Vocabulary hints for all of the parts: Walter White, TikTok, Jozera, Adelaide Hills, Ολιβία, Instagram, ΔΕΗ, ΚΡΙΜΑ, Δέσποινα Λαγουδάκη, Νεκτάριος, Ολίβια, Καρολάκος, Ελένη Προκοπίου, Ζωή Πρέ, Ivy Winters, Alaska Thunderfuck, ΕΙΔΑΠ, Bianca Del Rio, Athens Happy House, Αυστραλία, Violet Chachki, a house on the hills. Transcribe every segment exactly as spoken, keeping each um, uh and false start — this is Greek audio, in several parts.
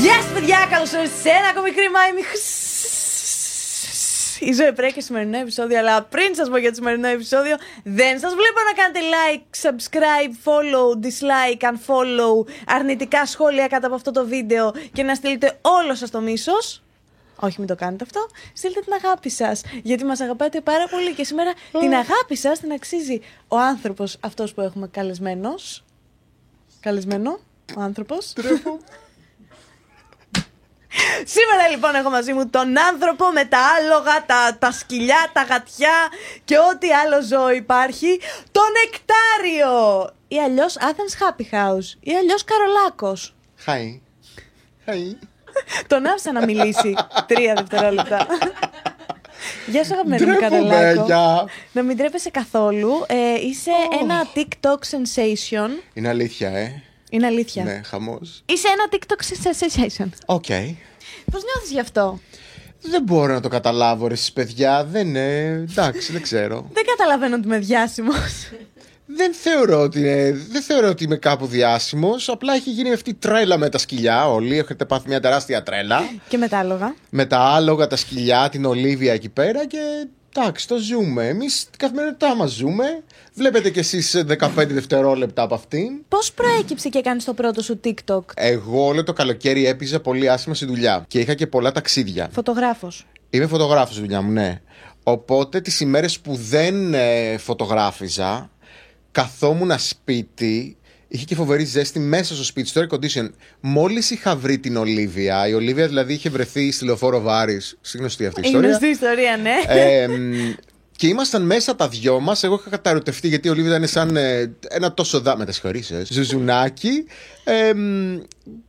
Γεια σας παιδιά, καλώς ήρθατε σε ένα ακόμη κρίμα. Είμαι η Ζωή Πρέ και σημερινό επεισόδιο. Αλλά πριν σας πω για το σημερινό επεισόδιο, δεν σας βλέπω να κάνετε like, subscribe, follow, dislike, unfollow, αρνητικά σχόλια κάτω από αυτό το βίντεο και να στείλετε όλο σας το μίσος. Όχι, μην το κάνετε αυτό. Στείλτε την αγάπη σας. Γιατί μας αγαπάτε πάρα πολύ και σήμερα mm. την αγάπη σας την αξίζει ο άνθρωπος αυτός που έχουμε καλεσμένος. Καλεσμένο, ο άνθρωπος. Σήμερα λοιπόν έχω μαζί μου τον άνθρωπο με τα άλογα, τα, τα σκυλιά, τα γατιά και ό,τι άλλο ζώο υπάρχει. Τον Νεκτάριο! Ή αλλιώς Athens Happy House. Ή αλλιώς Καρολάκος. Χάι. Χάι. Τον άφησα να μιλήσει τρία δευτερόλεπτα. Γεια σου αγαπημένη μου Καρολάκο. Να μην τρέπεσαι καθόλου. ε, Είσαι oh. ένα TikTok sensation. Είναι αλήθεια ε Είναι αλήθεια. Ναι, χαμός. Είσαι ένα TikTok sensation. Οκ. Okay. Πώς νιώθεις γι' αυτό? Δεν μπορώ να το καταλάβω ρε στις παιδιά. Δεν είναι, εντάξει, δεν ξέρω. Δεν καταλαβαίνω ότι είμαι διάσημος. Δεν θεωρώ ότι είναι, δεν θεωρώ ότι είμαι κάπου διάσημος. Απλά έχει γίνει αυτή η τρέλα με τα σκυλιά. Όλοι έχετε πάθει μια τεράστια τρέλα. Και με τα άλογα. Με τα άλογα, τα σκυλιά, την Ολιβία εκεί πέρα και... Εντάξει, το ζούμε. Εμείς την καθημερινότητά μας ζούμε. Βλέπετε κι εσείς δεκαπέντε δευτερόλεπτα από αυτήν. Πώς προέκυψε και κάνεις το πρώτο σου TikTok? Εγώ όλο το καλοκαίρι έπαιζα πολύ άσχημα στη δουλειά και είχα και πολλά ταξίδια. Φωτογράφος. Είμαι φωτογράφος στη δουλειά μου, ναι. Οπότε τις ημέρες που δεν ε, φωτογράφιζα, καθόμουν σπίτι. Είχε και φοβερή ζέστη μέσα στο σπίτι, στο air condition. Μόλις είχα βρει την Ολιβία, η Ολιβία δηλαδή είχε βρεθεί στη Λεωφόρο Βάρης. Γνωστή αυτή η ιστορία. Γνωστή ιστορία, ναι. Ε, και ήμασταν μέσα τα δυο μας. Εγώ είχα καταρωτευτεί γιατί η Ολιβία ήταν σαν ε, ένα τόσο δά. Με τα συγχωρήσεις, ζουζουνάκι. Ε,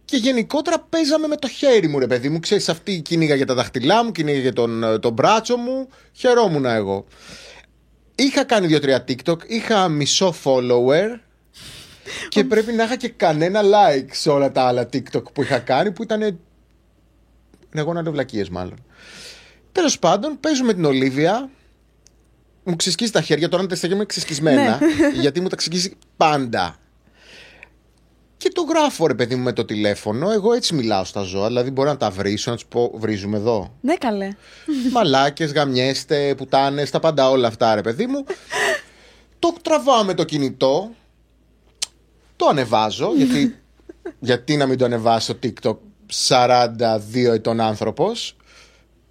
και γενικότερα παίζαμε με το χέρι μου, ρε παιδί μου. Ξέρεις, αυτή κυνήγα για τα δαχτυλά μου, κυνήγα για τον, τον μπράτσο μου. Χαιρόμουν εγώ. Είχα κάνει δύο-τρία TikTok, είχα μισό follower. Και πρέπει να είχα και κανένα like σε όλα τα άλλα TikTok που είχα κάνει, που ήταν εγώ να λέω βλακίες μάλλον. Τέλος πάντων, παίζουμε την Ολιβία. Μου ξεσκίζει τα χέρια. Τώρα τα χέρια μου είναι ξεσκισμένα. Γιατί μου τα ξεσκίζει πάντα. Και το γράφω ρε παιδί μου με το τηλέφωνο. Εγώ έτσι μιλάω στα ζώα. Δηλαδή μπορώ να τα βρίσω, να τους πω βρίζουμε εδώ. Ναι καλέ. Μαλάκες, γαμιέστε, πουτάνες, τα πάντα όλα αυτά ρε παιδί μου. Το τραβάω με το κινητό. Το ανεβάζω, γιατί, γιατί να μην το ανεβάσω TikTok, σαράντα δύο ετών άνθρωπος.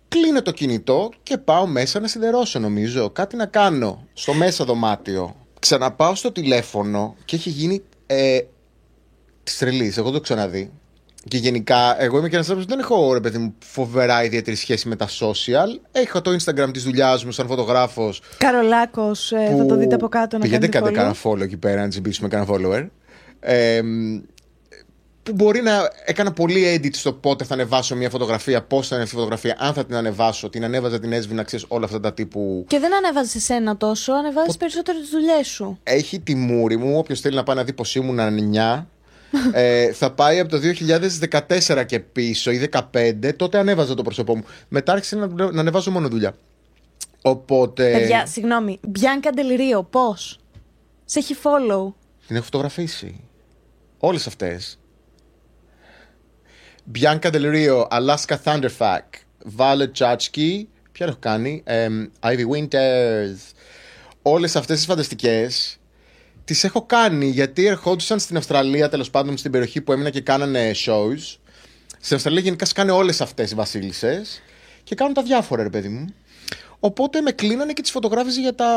Κλείνω το κινητό και πάω μέσα να σιδερώσω νομίζω. Κάτι να κάνω στο μέσα δωμάτιο. Ξαναπάω στο τηλέφωνο και έχει γίνει ε, της τρελής, εγώ το ξαναδεί. Και γενικά εγώ είμαι και ένας άνθρωπος που δεν έχω ρε παιδί μου φοβερά ιδιαίτερη σχέση με τα social. Έχω το Instagram της δουλειάς μου σαν φωτογράφος Καρολάκος, ε, θα το δείτε από κάτω να πηγαίνετε κάντε κανένα follow εκεί πέρα να τσιμπήσουμε κανένα follower. Ε, που μπορεί να έκανα πολύ edit στο πότε θα ανεβάσω μια φωτογραφία, πώς θα είναι αυτή η φωτογραφία, αν θα την ανεβάσω, την ανέβαζα, την έσβηνα, ξέρεις όλα αυτά τα τύπου. Και δεν ανεβάζεις εσένα τόσο, ανεβάζεις ο... περισσότερο τις δουλειές σου. Έχει τη μούρη μου, όποιος θέλει να πάει να δει πως ήμουν εννιά, ε, θα πάει από το δύο χιλιάδες δεκατέσσερα και πίσω ή δεκαπέντε, τότε ανέβαζα το πρόσωπό μου. Μετά άρχισε να, να ανεβάζω μόνο δουλειά. Οπότε... Παιδιά, συγγνώμη, Bianca Del Rio, πώς? Σε έχει follow. Την έχω φωτογραφίσει. Όλες αυτές. Bianca Del Rio, Alaska Thunderfuck, Violet Chachki, ποια έχω κάνει, um, Ivy Winters. Όλες αυτές τις φανταστικές τις έχω κάνει γιατί ερχόντουσαν στην Αυστραλία, τέλος πάντων στην περιοχή που έμεινα και κάνανε shows. Στην Αυστραλία γενικά σκάνε όλες αυτές οι βασίλισσες και κάνουν τα διάφορα ρε παιδί μου. Οπότε με κλείνανε και τις φωτογράφιζε για τα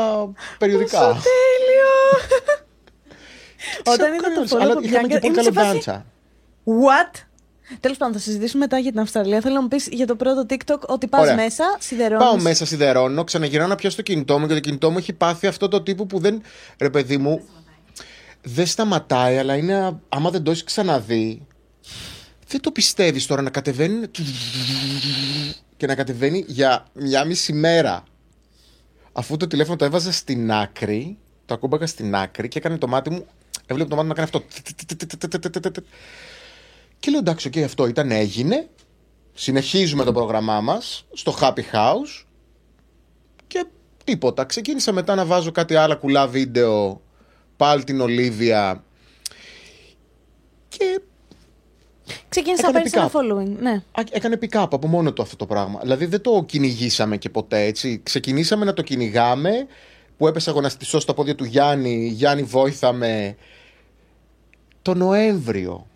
περιοδικά. Πόσο τέλειο! Όταν είδα το follow από Bianca, ήμουν σε φάση what? Τέλος πάντων, θα συζητήσουμε μετά για την Αυστραλία. Θέλω να μου πεις για το πρώτο TikTok ότι πας ωραία. Μέσα, σιδερώνεις. Πάω μέσα, σιδερώνω, ξαναγυρνάω να πιάσω το κινητό μου και το κινητό μου έχει πάθει αυτό το τύπο που δεν. Ρε παιδί μου, δεν σταματάει, αλλά είναι. Άμα δεν το έχεις ξαναδεί, δεν το πιστεύεις τώρα να κατεβαίνει. Και να κατεβαίνει για μια μισή μέρα. Αφού το τηλέφωνο το έβαζα στην άκρη, το ακούμπαγα στην άκρη και έκανε το μάτι μου. Έβλεπε το μάτι να κάνει αυτό. Και λέω εντάξει, οκ, αυτό ήταν, έγινε. Συνεχίζουμε το πρόγραμμά μας στο Happy House. Και τίποτα. Ξεκίνησα μετά να βάζω κάτι άλλα κουλά βίντεο. Πάλι την Ολιβία. Και Ξεκίνησε να παίρνει ένα following. Ναι. Έκανε pick-up από μόνο του αυτό το πράγμα. Δηλαδή δεν το κυνηγήσαμε και ποτέ έτσι. Ξεκινήσαμε να το κυνηγάμε. Που έπεσα εγώ να στισώ στα πόδια του Γιάννη. Γιάννη, βόηθαμε. Το Νοέμβριο.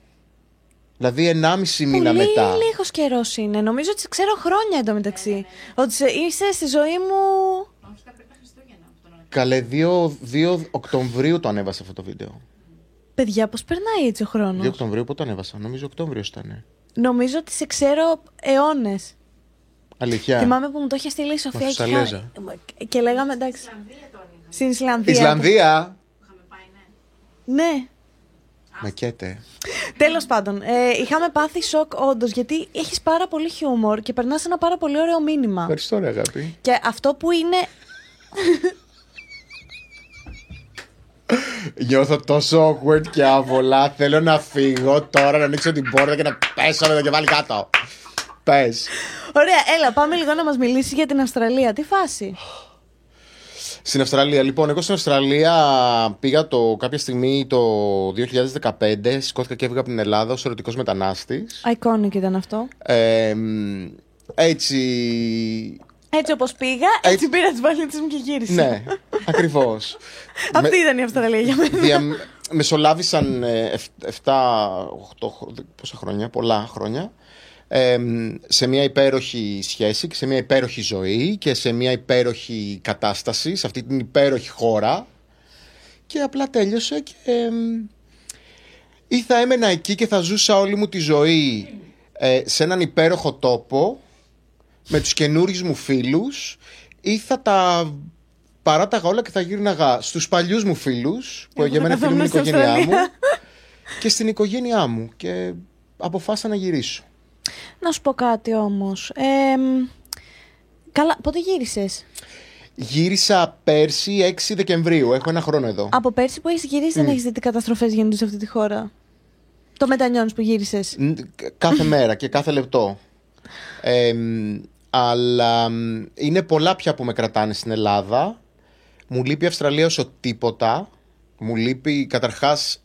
Δηλαδή ενάμιση μήνα μετά. Πολύ λίγος καιρός είναι. Νομίζω ότι ξέρω χρόνια εντωμεταξύ. Ναι, ναι, ναι. Ότι είσαι στη ζωή μου. Όχι, τα πριν τα Χριστούγεννα. Καλέ, δύο Οκτωβρίου το ανέβασα αυτό το βίντεο. Παιδιά, πώς περνάει έτσι ο χρόνος. δύο Οκτωβρίου πότε ανέβασα. Νομίζω Οκτώβριο ήταν. Νομίζω ότι σε ξέρω αιώνες. Αλήθεια. Θυμάμαι που μου το είχε στείλει η Σοφία και, και λέγαμε εντάξει. Στην Ισλανδία. Ισλανδία. Είχαμε πάει, ναι. Ναι. Μακέτε. Τέλος πάντων, ε, είχαμε πάθει σοκ όντως, γιατί έχεις πάρα πολύ χιούμορ και περνάς ένα πάρα πολύ ωραίο μήνυμα. Ευχαριστώ, ρε αγάπη. Και αυτό που είναι. Νιώθω τόσο awkward και άβολα. Θέλω να φύγω τώρα, να ανοίξω την πόρτα και να πέσω με το κεφάλι κάτω. Πες. Ωραία, έλα, πάμε λίγο να μας μιλήσεις για την Αυστραλία. Τι φάση. Στην Αυστραλία, λοιπόν, εγώ στην Αυστραλία πήγα το, κάποια στιγμή το δύο χιλιάδες δεκαπέντε, σηκώθηκα και έβγα από την Ελλάδα ως ερωτικός μετανάστης. Iconic ήταν αυτό. Ε, έτσι... Έτσι όπως πήγα, έτσι, έτσι πήρα τις βαλίτσες μου και γύρισα. Ναι, ακριβώς. Αυτή ήταν η Αυστραλία για μένα. Δια... Μεσολάβησαν εφτά, οκτώ, πόσα χρόνια, πολλά χρόνια. Ε, σε μια υπέροχη σχέση και σε μια υπέροχη ζωή και σε μια υπέροχη κατάσταση σε αυτή την υπέροχη χώρα και απλά τέλειωσε και, ε, ή θα έμενα εκεί και θα ζούσα όλη μου τη ζωή ε, σε έναν υπέροχο τόπο με τους καινούριους μου φίλους ή θα τα παράταγα όλα και θα γύρναγα στους παλιούς μου φίλους που για μένα φίλοι μου είναι η οικογένειά μου και στην οικογένειά μου και αποφάσισα να γυρίσω. Να σου πω κάτι όμως. Ε, καλά, πότε γύρισες? Γύρισα πέρσι έξι Δεκεμβρίου. Έχω ένα χρόνο εδώ. Από πέρσι που έχεις γυρίσει, mm. δεν έχεις δει τι καταστροφές γίνονται σε αυτή τη χώρα. Το μετανιώνεις που γύρισες. Κάθε μέρα και κάθε λεπτό. Ε, αλλά είναι πολλά πια που με κρατάνε στην Ελλάδα. Μου λείπει η Αυστραλία όσο τίποτα. Μου λείπει καταρχάς.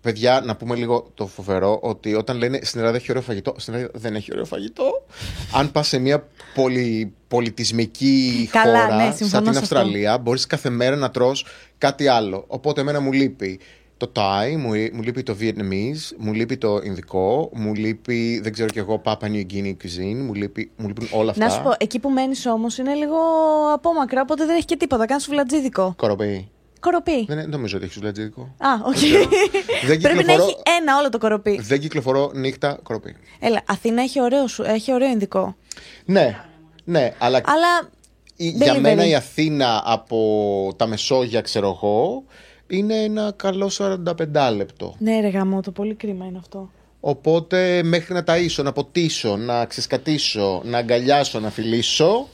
Παιδιά, να πούμε λίγο το φοβερό ότι όταν λένε στην Ελλάδα έχει ωραίο φαγητό, στην Ελλάδα δεν έχει ωραίο φαγητό. Αν πας σε μια πολυ, πολιτισμική χώρα, καλά, ναι, σαν την Αυστραλία, μπορείς κάθε μέρα να τρως κάτι άλλο. Οπότε εμένα μου λείπει το Thai, μου, μου λείπει το Vietnamese, μου λείπει το Ινδικό, μου λείπει, δεν ξέρω κι εγώ, Papua New Guinea cuisine, μου, λείπει, μου λείπουν όλα αυτά. Να σου πω, εκεί που μένεις όμως είναι λίγο απόμακρα, οπότε δεν έχει και τίποτα, κάνεις σουβλατζίδικο. Κοροπή. Κοροπή. Δεν νομίζω ότι έχει σουβλατζίδικο. Α, οκ. Okay. Πρέπει να έχει ένα όλο το κοροπή. Δεν κυκλοφορώ νύχτα κοροπή. Έλα, Αθήνα έχει ωραίο, έχει ωραίο ενδικό. Ναι, ναι, αλλά, αλλά... για μένα η Αθήνα από τα Μεσόγεια, ξέρω εγώ, είναι ένα καλό σαράντα πέντε λεπτό. Ναι, ρε γαμό, το πολύ κρίμα είναι αυτό. Οπότε μέχρι να ταΐσω, να ποτίσω, να ξεσκατήσω, να αγκαλιάσω, να φιλήσω.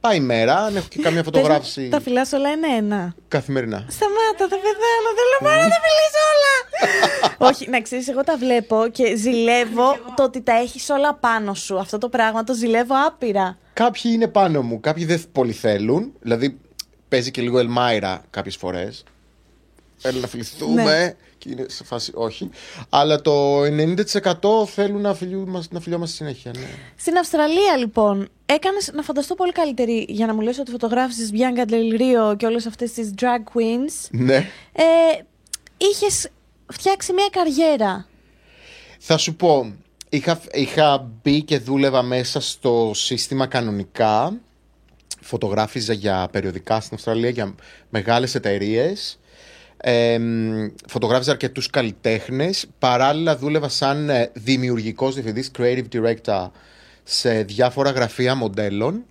Πάει η μέρα, αν έχω και καμία φωτογράφηση. Τα φιλάς όλα ένα-ένα. Καθημερινά. Σταμάτα, θα πεθάνω. Θέλω πάρα να τα φιλήσω όλα. Όχι, να ξέρεις, εγώ τα βλέπω και ζηλεύω το ότι τα έχεις όλα πάνω σου. Αυτό το πράγμα το ζηλεύω άπειρα. Κάποιοι είναι πάνω μου, κάποιοι δεν πολύ θέλουν. Δηλαδή, παίζει και λίγο Ελμάιρα κάποιες φορές. Θέλω να φιληθούμε. Και είναι σε φάση όχι. Αλλά το ενενήντα τοις εκατό θέλουν να, να φιλιόμαστε συνέχεια. Ναι. Στην Αυστραλία, λοιπόν, έκανες να φανταστώ πολύ καλύτερη για να μου λες ότι φωτογράφησες Bianca Del Rio και όλες αυτές τις drag queens. Ναι. Ε, είχες φτιάξει μια καριέρα. Θα σου πω, είχα, είχα μπει και δούλευα μέσα στο σύστημα κανονικά. Φωτογράφιζα για περιοδικά στην Αυστραλία, για μεγάλες εταιρείες. Ε, φωτογράφιζα αρκετούς καλλιτέχνες. Παράλληλα δούλευα σαν δημιουργικός διευθυντής, creative director, σε διάφορα γραφεία μοντέλων.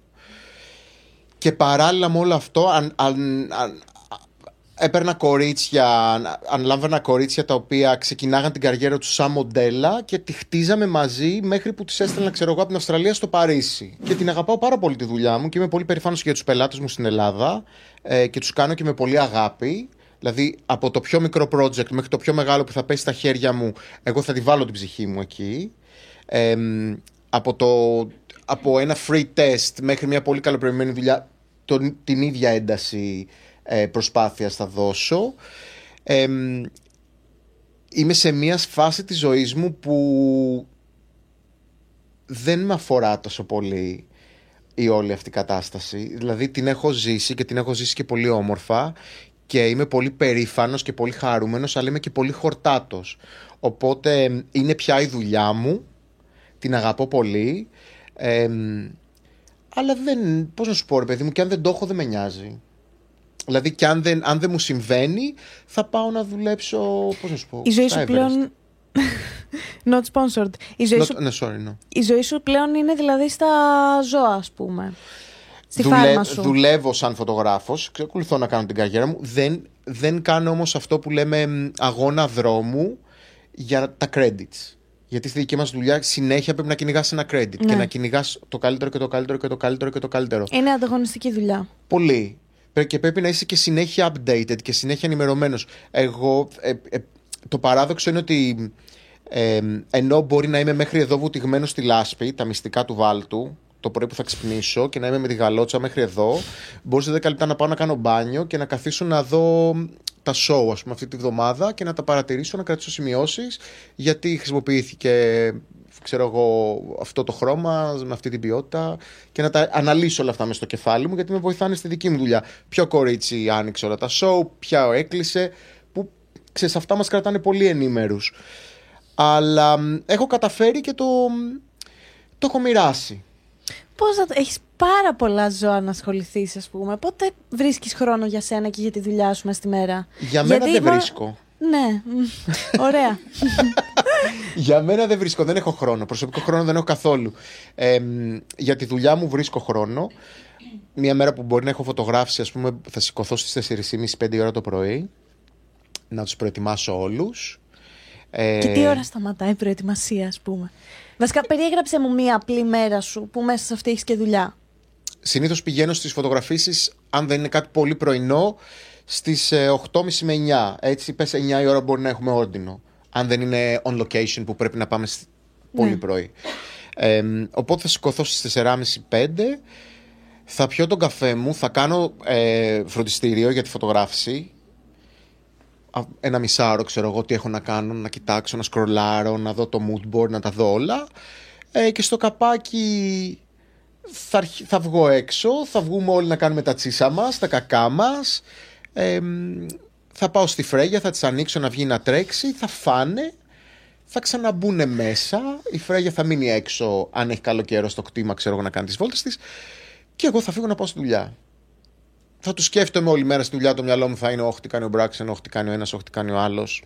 Και παράλληλα με όλο αυτό αν, αν, αν, έπαιρνα κορίτσια, ανλάμβανα κορίτσια τα οποία ξεκινάγαν την καριέρα τους σαν μοντέλα και τη χτίζαμε μαζί μέχρι που τις έστελνα, ξέρω εγώ, από την Αυστραλία στο Παρίσι. Και την αγαπάω πάρα πολύ τη δουλειά μου και είμαι πολύ περήφανος για τους πελάτες μου στην Ελλάδα, ε, και τους κάνω και με πολύ αγάπη. Δηλαδή από το πιο μικρό project μέχρι το πιο μεγάλο που θα πέσει στα χέρια μου, εγώ θα τη βάλω την ψυχή μου εκεί. Ε, από, το, από ένα free test μέχρι μια πολύ καλοπροηγουμένη δουλειά, τον, την ίδια ένταση ε, προσπάθειας θα δώσω. Ε, είμαι σε μια φάση της ζωής μου που δεν με αφορά τόσο πολύ η όλη αυτή η κατάσταση. Δηλαδή την έχω ζήσει και την έχω ζήσει και πολύ όμορφα και είμαι πολύ περήφανος και πολύ χαρούμενος, αλλά είμαι και πολύ χορτάτος. Οπότε είναι πια η δουλειά μου, την αγαπώ πολύ, ε, αλλά δεν, πώς να σου πω ρε παιδί μου, και αν δεν το έχω δεν με νοιάζει. Δηλαδή και αν δεν, αν δεν μου συμβαίνει θα πάω να δουλέψω, πώς να σου πω, η ζωή σου πλέον... Not sponsored. Η ζωή, Not... σου... No, sorry, no. η ζωή σου πλέον είναι δηλαδή στα ζώα, ας πούμε. Στη Δουλε... φάρμα σου. Δουλεύω σαν φωτογράφος, ξεκολουθώ να κάνω την καριέρα μου. Δεν, δεν κάνω όμως αυτό που λέμε αγώνα δρόμου για τα credits. Γιατί στη δική μας δουλειά συνέχεια πρέπει να κυνηγάς ένα credit, ναι. Και να κυνηγάς το καλύτερο και το καλύτερο και το καλύτερο και το καλύτερο. Είναι ανταγωνιστική δουλειά. Πολύ. Και πρέπει να είσαι και συνέχεια updated και συνέχεια ενημερωμένος. Εγώ, ε, ε, το παράδοξο είναι ότι ε, ενώ μπορεί να είμαι μέχρι εδώ βουτυγμένο στη λάσπη, τα μυστικά του βάλτου, το πρωί που θα ξυπνήσω, και να είμαι με τη γαλότσα μέχρι εδώ, μπορώ σε δέκα λεπτά να πάω να κάνω μπάνιο και να καθίσω να δω τα show, ας πούμε, αυτή τη βδομάδα και να τα παρατηρήσω, να κρατήσω σημειώσεις γιατί χρησιμοποιήθηκε, ξέρω εγώ, αυτό το χρώμα με αυτή την ποιότητα, και να τα αναλύσω όλα αυτά μες στο κεφάλι μου γιατί με βοηθάνε στη δική μου δουλειά. Ποιο κορίτσι άνοιξε όλα τα show, ποια έκλεισε, που ξέρεις, αυτά μας κρατάνε πολύ ενήμερους. Αλλά έχω καταφέρει και το, το έχω μοιράσει. Πώς θα... έχεις πάρα πολλά ζώα να ασχοληθείς, ας πούμε. Πότε βρίσκεις χρόνο για σένα και για τη δουλειά σου μες τη μέρα? Για μένα γιατί δεν εγώ... βρίσκω. Ναι, ωραία. Για μένα δεν βρίσκω, δεν έχω χρόνο. Προσωπικό χρόνο δεν έχω καθόλου. ε, Για τη δουλειά μου βρίσκω χρόνο. Μια μέρα που μπορεί να έχω φωτογράφηση, ας πούμε, θα σηκωθώ στις τέσσερις και μισή πέντε ώρα το πρωί, να τους προετοιμάσω όλους. Ε... Και τι ώρα σταματάει η προετοιμασία, ας πούμε? Βασικά, περιέγραψε μου μία απλή μέρα σου που μέσα σε αυτή έχεις και δουλειά. Συνήθως πηγαίνω στις φωτογραφίσεις, αν δεν είναι κάτι πολύ πρωινό, στις οκτώ και μισή με εννιά. Έτσι, πες εννιά η ώρα μπορεί να έχουμε όρντινο. Αν δεν είναι on location που πρέπει να πάμε πολύ ναι. πρωί. Ε, οπότε θα σηκωθώ στις τέσσερις και μισή πέντε. Θα πιω τον καφέ μου, θα κάνω ε, φροντιστήριο για τη φωτογράφηση. Ένα μισάωρο, ξέρω εγώ, τι έχω να κάνω, να κοιτάξω, να σκρολάρω, να δω το mood board, να τα δω όλα. Ε, και στο καπάκι θα, θα βγω έξω, θα βγούμε όλοι να κάνουμε τα τσίσα μας, τα κακά μας. Ε, θα πάω στη Φρέγια, θα τις ανοίξω να βγει να τρέξει, θα φάνε, θα ξαναμπούνε μέσα. Η Φρέγια θα μείνει έξω, αν έχει καλό καιρό στο κτήμα, ξέρω εγώ, να κάνει τις βόλτες της. Και εγώ θα φύγω να πάω στη δουλειά. Θα του σκέφτομαι όλη μέρα στη δουλειά, το μυαλό μου θα είναι όχι τι κάνει ο Μπράξεν, όχι τι κάνει ο ένας, όχι τι κάνει ο άλλος,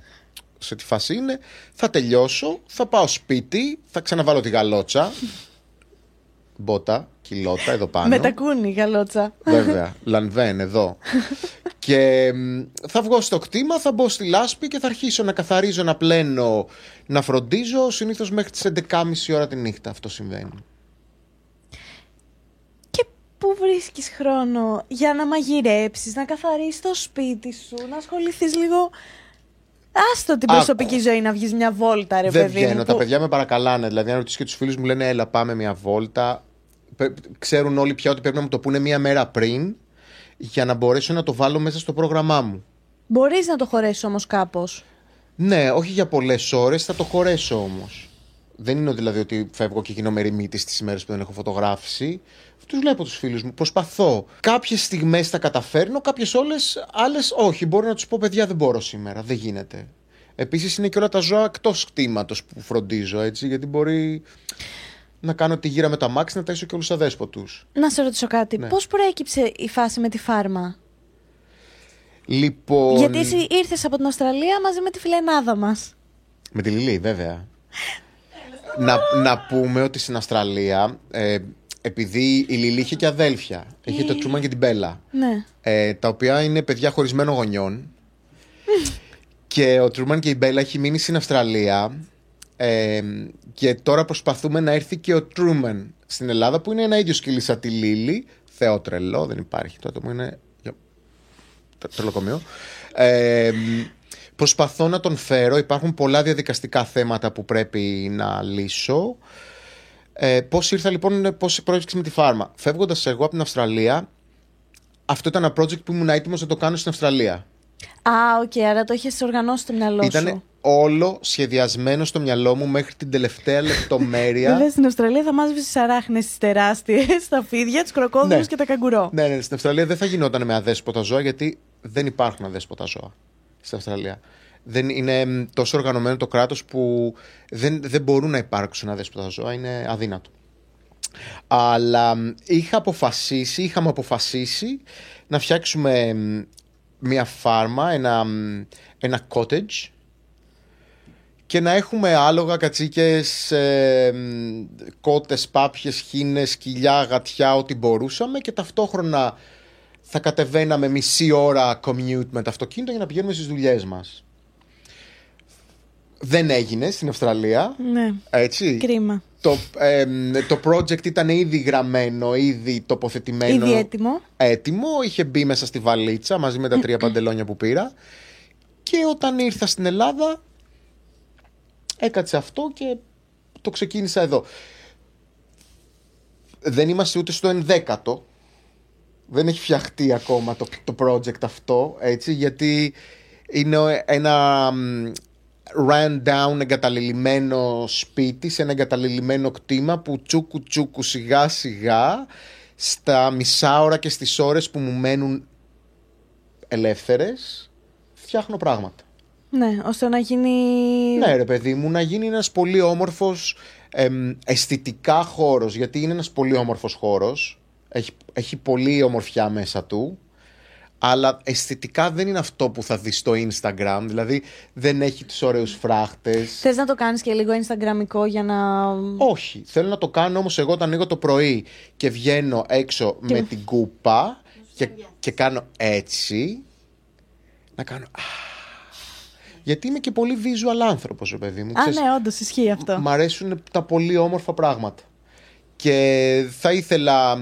σε τι φάση είναι. Θα τελειώσω, θα πάω σπίτι, θα ξαναβάλω τη γαλότσα, μπότα, κιλότα εδώ πάνω. Μετακούνι γαλότσα. Βέβαια, λανβέν εδώ. Και θα βγω στο κτήμα, θα μπω στη λάσπη και θα αρχίσω να καθαρίζω, να πλένω, να φροντίζω, συνήθως μέχρι τις έντεκα και μισή ώρα τη νύχτα αυτό συμβαίνει. Πού βρίσκεις χρόνο για να μαγειρέψεις, να καθαρίσεις το σπίτι σου, να ασχοληθείς λίγο? Άστο την προσωπική Άκου. ζωή, να βγεις μια βόλτα, ρε δεν παιδί. Δεν βγαίνω, που... τα παιδιά με παρακαλάνε. Δηλαδή, αν ρωτήσεις και τους φίλους μου, λένε έλα πάμε μια βόλτα. Ξέρουν όλοι πια ότι πρέπει να μου το πούνε μια μέρα πριν για να μπορέσω να το βάλω μέσα στο πρόγραμμά μου. Μπορείς να το χωρέσεις όμως κάπως? Ναι, όχι για πολλές ώρες, θα το χωρέσω όμως. Δεν είναι δηλαδή ότι φεύγω και γίνω μεριμνήτης τις ημέρες που δεν έχω φωτογράφηση. Τους βλέπω τους φίλους μου, προσπαθώ. Κάποιες στιγμές τα καταφέρνω, κάποιες όλες, άλλες όχι. Μπορώ να τους πω παιδιά δεν μπορώ σήμερα, δεν γίνεται. Επίσης είναι και όλα τα ζώα εκτός κτήματος που φροντίζω, έτσι, γιατί μπορεί να κάνω τη γύρα με τα μάξι, να ταΐσω και όλους αδέσποτους. Να σε ρωτήσω κάτι, ναι. Πώς προέκυψε η φάση με τη φάρμα? Λοιπόν... γιατί εσύ ήρθες από την Αυστραλία μαζί με τη φιλενάδα μας. Με τη Λιλή, βέβαια. να, να πούμε ότι στην Αυστραλία... Ε, επειδή η Λιλή είχε και αδέλφια. Είχε το Τσούμαν και την Μπέλα. Ναι. Ε, τα οποία είναι παιδιά χωρισμένων γονιών. Και ο Τσούμαν και η Μπέλα έχει μείνει στην Αυστραλία. Ε, και τώρα προσπαθούμε να έρθει και ο Τρούμαν στην Ελλάδα, που είναι ένα ίδιο σκύλι σαν τη Λίλη. Θεότρελο, δεν υπάρχει. Το άτομο είναι. Τρελοκομείο. Ε, προσπαθώ να τον φέρω. Υπάρχουν πολλά διαδικαστικά θέματα που πρέπει να λύσω. Ε, πώς ήρθα λοιπόν, πώς προέκυψε με τη φάρμα? Φεύγοντας εγώ από την Αυστραλία, αυτό ήταν ένα project που ήμουν έτοιμος να το κάνω στην Αυστραλία. Α, οκ, okay, άρα το είχες οργανώσει στο μυαλό σου. Ήταν όλο σχεδιασμένο στο μυαλό μου μέχρι την τελευταία λεπτομέρεια. Λες, στην Αυστραλία θα μάζευες τις αράχνες τις τεράστιες, τα φίδια, τους κροκόδιλους, ναι, και τα καγκουρό. Ναι, ναι, στην Αυστραλία δεν θα γινόταν με αδέσποτα ζώα, γιατί δεν υπάρχουν αδέσποτα ζώα στην Αυστραλία. Δεν είναι τόσο οργανωμένο το κράτος που δεν, δεν μπορούν να υπάρξουν αδέσποτα ζώα, είναι αδύνατο. Αλλά είχα αποφασίσει, είχαμε αποφασίσει να φτιάξουμε μια φάρμα, ένα, ένα cottage και να έχουμε άλογα, κατσίκες, ε, κότες, πάπιες, χήνες, σκυλιά, γατιά, ό,τι μπορούσαμε, και ταυτόχρονα θα κατεβαίναμε μισή ώρα commute με το αυτοκίνητο για να πηγαίνουμε στις δουλειές μας. Δεν έγινε στην Αυστραλία. Ναι, έτσι. Κρίμα. Το, ε, το project ήταν ήδη γραμμένο, ήδη τοποθετημένο. Ήδη έτοιμο. Έτοιμο, είχε μπει μέσα στη βαλίτσα μαζί με τα τρία παντελόνια που πήρα. Και όταν ήρθα στην Ελλάδα, έκατσε αυτό και το ξεκίνησα εδώ. Δεν είμαστε ούτε στο ενδέκατο. Δεν έχει φτιαχτεί ακόμα το, το project αυτό, έτσι, γιατί είναι ένα run down εγκαταλελειμμένο σπίτι σε ένα εγκαταλελειμμένο κτήμα που τσούκου τσούκου σιγά σιγά στα μισά ώρα και στις ώρες που μου μένουν ελεύθερες φτιάχνω πράγματα. Ναι, ώστε να γίνει... Ναι ρε παιδί μου, να γίνει ένας πολύ όμορφος εμ, αισθητικά χώρος, γιατί είναι ένας πολύ όμορφος χώρος, έχει, έχει πολύ ομορφιά μέσα του. Αλλά αισθητικά δεν είναι αυτό που θα δεις στο Instagram. Δηλαδή δεν έχει τους ωραίους φράχτες. Θες να το κάνεις και λίγο Instagramικό για να... Όχι, θέλω να το κάνω όμως εγώ όταν ανοίγω το πρωί και βγαίνω έξω και... με την κούπα και, και κάνω έτσι. Να κάνω... Γιατί είμαι και πολύ visual άνθρωπος, ρε παιδί μου. Α, ξέρεις, ναι, όντως ισχύει αυτό. Μ' αρέσουν τα πολύ όμορφα πράγματα. Και θα ήθελα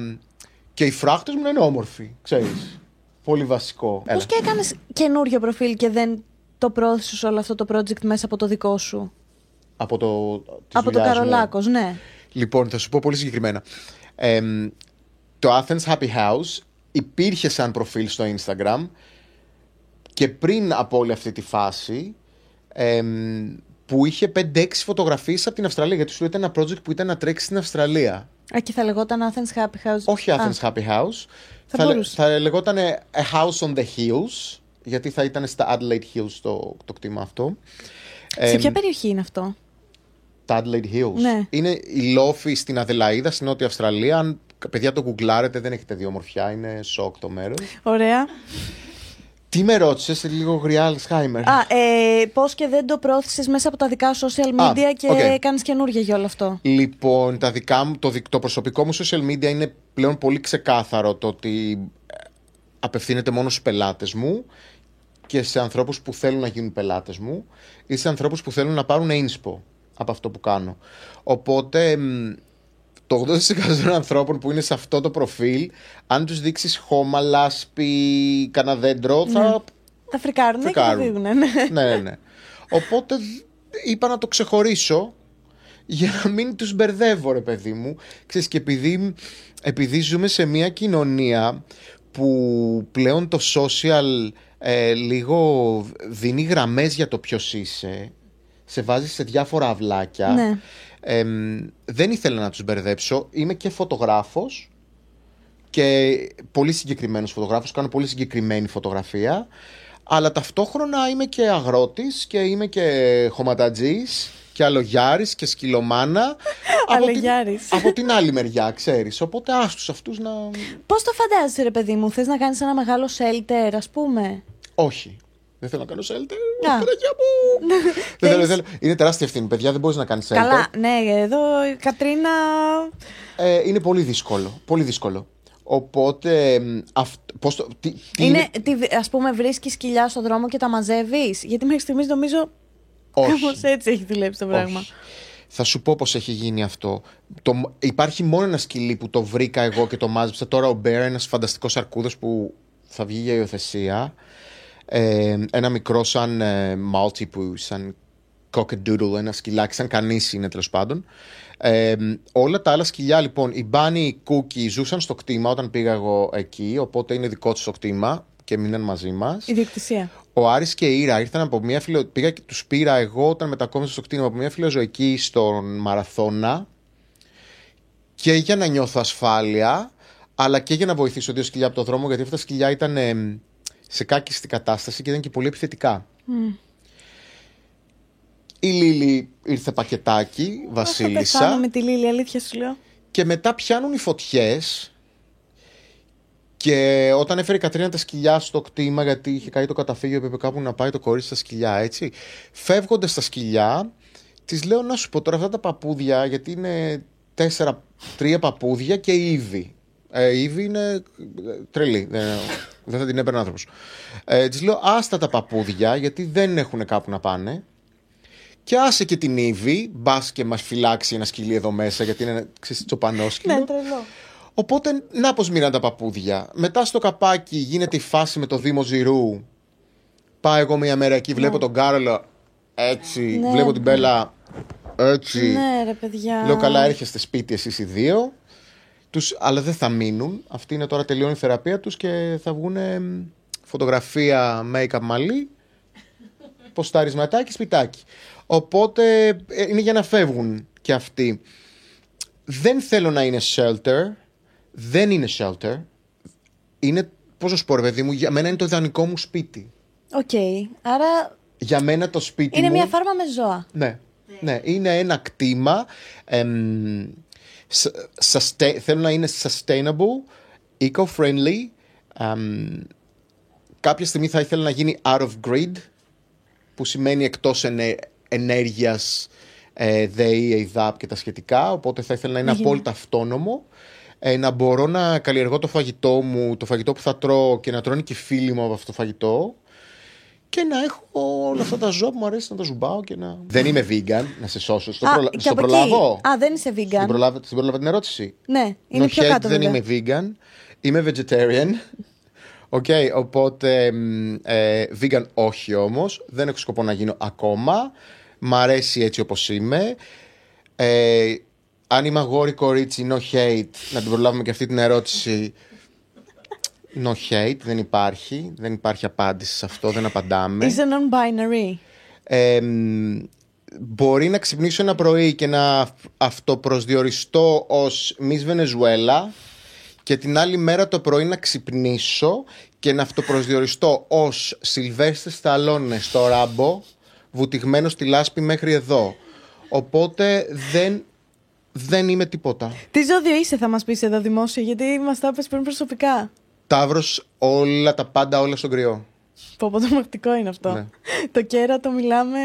και οι φράχτες μου να είναι όμορφοι, ξέρεις. Πολύ βασικό. Πώς και έκανες καινούριο προφίλ και δεν το πρόθεσες όλο αυτό το project μέσα από το δικό σου? Από το, από το Καρολάκος, ναι. Λοιπόν, θα σου πω πολύ συγκεκριμένα. Ε, το Athens Happy House υπήρχε σαν προφίλ στο Instagram και πριν από όλη αυτή τη φάση, ε, που είχε πέντε έξι φωτογραφίες από την Αυστραλία, γιατί σου λέει ήταν ένα project που ήταν να τρέξει στην Αυστραλία. Α, και θα λεγόταν Athens Happy House. Όχι Athens Α. Happy House. Θα, θα, θα λεγόταν a house on the hills, γιατί θα ήταν στα Adelaide Hills το, το κτήμα αυτό. Σε ε, ποια περιοχή είναι αυτό? Τα Adelaide Hills. Ναι. Είναι οι λόφοι στην Αδελαΐδα, στην Νότια Αυστραλία. Αν παιδιά το γκουγκλάρετε, δεν έχετε δει ομορφιά, είναι σοκ το μέρος. Ωραία. Τι με ρώτησες, λίγο γριά Alzheimer. Α, ε, πώς και δεν το πρόθεσες μέσα από τα δικά σου social media? Α, και okay. Κάνεις καινούργια για όλο αυτό. Λοιπόν, τα δικά μου, το, το προσωπικό μου social media είναι πλέον πολύ ξεκάθαρο το ότι απευθύνεται μόνο στους πελάτες μου και σε ανθρώπους που θέλουν να γίνουν πελάτες μου ή σε ανθρώπους που θέλουν να πάρουν inspo από αυτό που κάνω. Οπότε... Το ογδόντα τοις εκατό των ανθρώπων που είναι σε αυτό το προφίλ, αν τους δείξεις χώμα, λάσπη, κανένα δέντρο, θα... Ναι. Θα φρικάρουν, φρικάρουν. Και θα δείχνουν, ναι. Ναι, ναι. Οπότε είπα να το ξεχωρίσω για να μην τους μπερδεύω, ρε παιδί μου. Ξέρεις, και επειδή, επειδή ζούμε σε μια κοινωνία που πλέον το social ε, λίγο δίνει γραμμές για το ποιος είσαι, σε βάζει σε διάφορα αυλάκια... Ναι. Ε, δεν ήθελα να τους μπερδέψω. Είμαι και φωτογράφος και πολύ συγκεκριμένος φωτογράφος, κάνω πολύ συγκεκριμένη φωτογραφία, αλλά ταυτόχρονα είμαι και αγρότης και είμαι και χωματατζής και αλογιάρης και σκυλομάνα από, την, από την άλλη μεριά, ξέρεις. Οπότε άστους αυτούς να... Πώς το φαντάζεσαι, ρε παιδί μου? Θες να κάνεις ένα μεγάλο shelter, ας πούμε? Όχι. Δεν θέλω να κάνω shelter. Δεν θέλω, δεν θέλω. Είναι τεράστια ευθύνη, παιδιά. Δεν μπορείς να κάνεις shelter. Καλά, ναι, εδώ η Κατρίνα. Ε, είναι πολύ δύσκολο. Πολύ δύσκολο. Οπότε. Αυ, πώς το, τι, τι είναι, είναι... Ας πούμε, βρίσκεις σκυλιά στον δρόμο και τα μαζεύεις? Γιατί μέχρι στιγμής νομίζω. Κάπως έτσι έχει δουλέψει το πράγμα. Όχι. Θα σου πω πώς έχει γίνει αυτό. Το, υπάρχει μόνο ένα σκυλί που το βρήκα εγώ και το μάζεψα. Τώρα ο Μπέρα, ένας φανταστικός αρκούδος που θα βγει για υιοθεσία. Ε, ένα μικρό σαν ε, multi-poo, σαν cock-a-doodle, ένα σκυλάκι, σαν κανίσι είναι τέλος πάντων. Ε, όλα τα άλλα σκυλιά, λοιπόν, η Bunny, η Cookie ζούσαν στο κτήμα όταν πήγα εγώ εκεί, οπότε είναι δικό τους το κτήμα και μείναν μαζί μας. Ιδιοκτησία. ο Άρης και η Ήρα ήρθαν από μια φιλο... πήγα και τους πήρα εγώ όταν μετακόμισα στο κτίνο από μια φιλοζωική στον Μαραθώνα, και για να νιώθω ασφάλεια, αλλά και για να βοηθήσω δύο σκυλιά από το δρόμο, γιατί αυτά τα σκυλιά ήταν ε, σε κάκιστη κατάσταση και ήταν και πολύ επιθετικά. Mm. Η Λίλη ήρθε πακετάκι, Βασίλισσα. Πεθάνω με τη Λίλη, αλήθεια σου λέω. Και μετά πιάνουν οι φωτιές. Και όταν έφερε η Κατρίνα τα σκυλιά στο κτήμα, γιατί είχε καεί το καταφύγιο, έπρεπε κάπου να πάει το κορίτσι στα σκυλιά, έτσι. Φεύγοντας στα σκυλιά, της λέω να σου πω τώρα αυτά τα παππούδια, γιατί είναι τέσσερα, τρία παππούδια και η Ήβη. Ε, η Ήβη είναι τρελή, δεν, δεν θα την έπαιρνε άνθρωπος. Ε, της λέω άστα τα παππούδια, γιατί δεν έχουν κάπου να πάνε. Και άσε και την Ήβη, μπας και μας φυλάξει ένα σκυλί εδώ μέσα, γιατί είναι τσοπανόσκυλο. Ναι, τρελό. Οπότε, να πως μοίραν τα παππούδια. Μετά στο καπάκι γίνεται η φάση με το Δήμο Ζηρού. Πάω εγώ μια μέρα εκεί, βλέπω ναι. τον Κάρολο έτσι, ναι, βλέπω ναι. την Μπέλα έτσι. Ναι, ρε παιδιά. Λέω καλά, έρχεστε σπίτι εσείς οι δύο. Τους, αλλά δεν θα μείνουν. Αυτοί είναι τώρα, τελειώνει η θεραπεία τους και θα βγουν φωτογραφία, make-up, μαλλί, ποστάρισματάκι, σπιτάκι. Οπότε είναι για να φεύγουν και αυτοί. Δεν θέλω να είναι shelter. Δεν είναι shelter. Είναι, πώς να σου πω ρε παιδί μου, για μένα είναι το ιδανικό μου σπίτι. Οκ, okay, άρα για μένα το σπίτι είναι μου... μια φάρμα με ζώα. Ναι, yeah. ναι. είναι ένα κτήμα εμ, sustain, θέλω να είναι sustainable, eco-friendly. εμ, Κάποια στιγμή θα ήθελα να γίνει out of grid, που σημαίνει εκτός ενε, ενέργειας, ΔΕΗ, ΕΙΔΑΠ και τα σχετικά. Οπότε θα ήθελα να είναι Εγινε. απόλυτα αυτόνομο, ε, να μπορώ να καλλιεργώ το φαγητό μου, το φαγητό που θα τρώω, και να τρώνε και φίλοι μου από αυτό το φαγητό, και να έχω όλα αυτά τα ζώα που μου αρέσει να τα ζουμπάω και να... Δεν είμαι vegan, να σε σώσω. Στο, α, προλα... στο προλάβω. Α, δεν είσαι vegan. Στην προλάβα, στην προλάβα την ερώτηση. Ναι, είναι no πιο head, κάτω. Δεν βέβαια. είμαι vegan. Είμαι vegetarian. Οκ, okay, οπότε ε, vegan όχι όμως. Δεν έχω σκοπό να γίνω ακόμα. Μ' αρέσει έτσι όπως είμαι. ε, Αν είμαι αγόρι κορίτσι, no hate. Να την προλάβουμε και αυτή την ερώτηση. No hate, δεν υπάρχει. Δεν υπάρχει απάντηση σε αυτό, δεν απαντάμε. Είσαι non-binary. ε, Μπορεί να ξυπνήσω ένα πρωί και να αυτοπροσδιοριστώ ως Miss Venezuela, και την άλλη μέρα το πρωί να ξυπνήσω και να αυτοπροσδιοριστώ ως Sylvester Stallone στο Ράμπο, βουτυγμένο στη λάσπη μέχρι εδώ. Οπότε δεν, δεν είμαι τίποτα. Τι ζώδιο είσαι, θα μας πεις εδώ δημόσια, γιατί μας τα πες πριν προσωπικά. Ταύρος, όλα τα πάντα, όλα στον κρυό. Πω πω, τρομακτικό είναι αυτό. Ναι. Το κέρατο μιλάμε.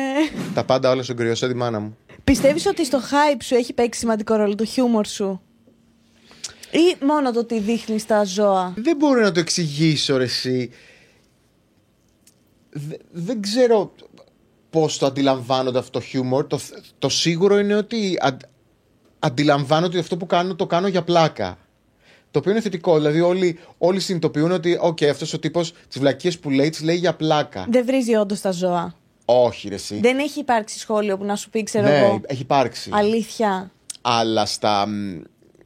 Τα πάντα όλα στον κρυό, σαν τη μάνα μου. Πιστεύεις ότι στο hype σου έχει παίξει σημαντικό ρόλο το χιούμορ σου, ή μόνο το ότι δείχνεις τα ζώα? Δεν μπορώ να το εξηγήσω ρε εσύ. Δε, δεν ξέρω πώς το αντιλαμβάνονται αυτό το χιούμορ. Το, το σίγουρο είναι ότι αν, αντιλαμβάνονται ότι αυτό που κάνω το κάνω για πλάκα, το οποίο είναι θετικό. Δηλαδή όλοι, όλοι συνειδητοποιούν ότι okay, αυτός ο τύπος τις βλακίες που λέει τις λέει για πλάκα. Δεν βρίζει όντως τα ζώα? Όχι ρε εσύ. Δεν έχει υπάρξει σχόλιο που να σου πει ξέρω ναι, εγώ? Ναι, έχει υπάρξει. Αλήθεια? Αλλά στα μ,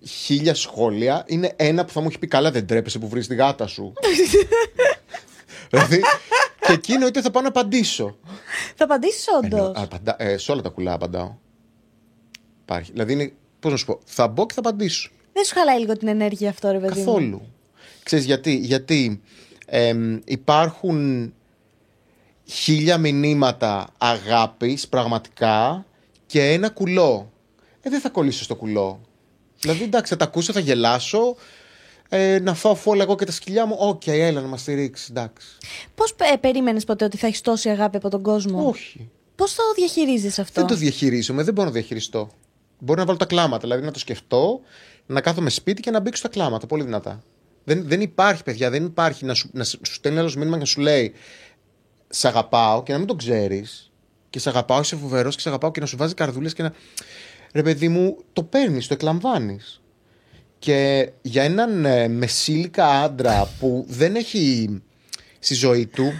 χίλια σχόλια είναι ένα που θα μου έχει πει καλά δεν τρέπεσαι που βρεις τη γάτα σου? Δηλαδή και εκείνο είτε θα πάω να απαντήσω. Θα απαντήσεις όντως? Ενώ, απαντα, ε, σε όλα τα κουλά απαντάω. Υπάρχει. Δηλαδή είναι, πώς να σου πω, θα μπω και θα απαντήσω. Δεν σου χαλάει λίγο την ενέργεια αυτό ρε παιδί? Καθόλου. Ξέρεις γιατί? Γιατί ε, υπάρχουν χίλια μηνύματα αγάπης πραγματικά και ένα κουλό. Ε, δεν θα κολλήσω στο κουλό. Δηλαδή εντάξει, θα τα ακούσω, θα γελάσω. Ε, να φάω φόλα εγώ και τα σκυλιά μου. Οκ, okay, έλα να μας στηρίξει, εντάξει. Πώς ε, περίμενες ποτέ ότι θα έχεις τόση αγάπη από τον κόσμο? Όχι. Πώς το διαχειρίζεσαι αυτό? Δεν το διαχειρίζομαι, δεν μπορώ να διαχειριστώ. Μπορώ να βάλω τα κλάματα, δηλαδή να το σκεφτώ, να κάθομαι σπίτι και να μπήξω τα κλάματα πολύ δυνατά. Δεν, δεν υπάρχει, παιδιά, δεν υπάρχει να σου, να σου στέλνει άλλο μήνυμα και να σου λέει σ' αγαπάω και να μην το ξέρεις. Και σ' αγαπάω, είσαι φοβερός και σ' αγαπάω και να σου βάζει καρδούλες και να. Ρε παιδί μου, το παίρνεις, το εκλαμβάνεις. Και για έναν ε, μεσήλικα άντρα που δεν έχει στη ζωή του,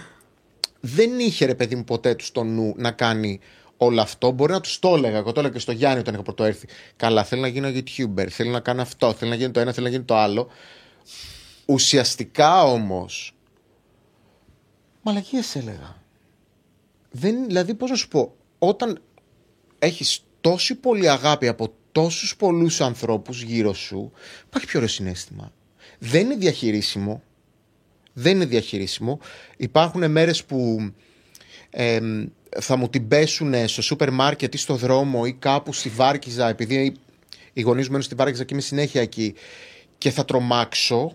δεν είχε ρε παιδί μου ποτέ του στο νου να κάνει όλο αυτό. Μπορεί να του το έλεγα. Εγώ το έλεγα και στο Γιάννη όταν είχα πρωτοέρθει. Καλά, θέλω να γίνω YouTuber, θέλω να κάνω αυτό, θέλω να γίνει το ένα, θέλω να γίνει το άλλο. Ουσιαστικά όμως, μαλακίες έλεγα. Δεν, δηλαδή πώς να σου πω, όταν έχεις τόση πολύ αγάπη από τόσους πολλούς ανθρώπους γύρω σου, υπάρχει πιο ωραίο συναίσθημα. Δεν είναι διαχειρίσιμο. Δεν είναι διαχειρίσιμο. Υπάρχουν μέρες που ε, θα μου την πέσουν στο σούπερ μάρκετ ή στο δρόμο ή κάπου στη Βάρκιζα, επειδή οι γονείς μου μένουν στη Βάρκιζα και είμαι συνέχεια εκεί, και θα τρομάξω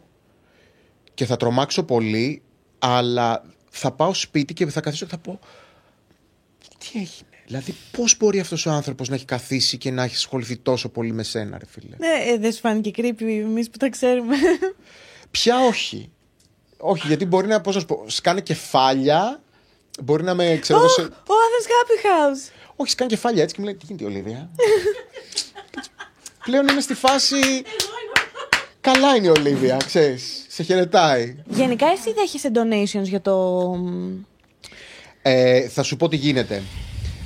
και θα τρομάξω πολύ, αλλά θα πάω σπίτι και θα καθίσω και θα πω τι έγινε. Δηλαδή, πώς μπορεί αυτός ο άνθρωπος να έχει καθίσει και να έχει ασχοληθεί τόσο πολύ με σένα, ρε φίλε. Ναι, ε, δεν σου φάνηκε creepy εμείς που τα ξέρουμε? Πια όχι. Όχι, γιατί μπορεί να, πώς να σου πω, σκάνε κεφάλια, μπορεί να με ξέρω... Ο oh, σε... oh, Athens Happy House. Όχι, σκάνε κεφάλια έτσι και μου λέει, τι γίνεται η Ολιβία. Πλέον είμαι στη φάση... Καλά είναι η Ολιβία, ξέρεις, σε χαιρετάει. Γενικά εσύ δέχεσαι donations για το... Ε, θα σου πω τι γίνεται.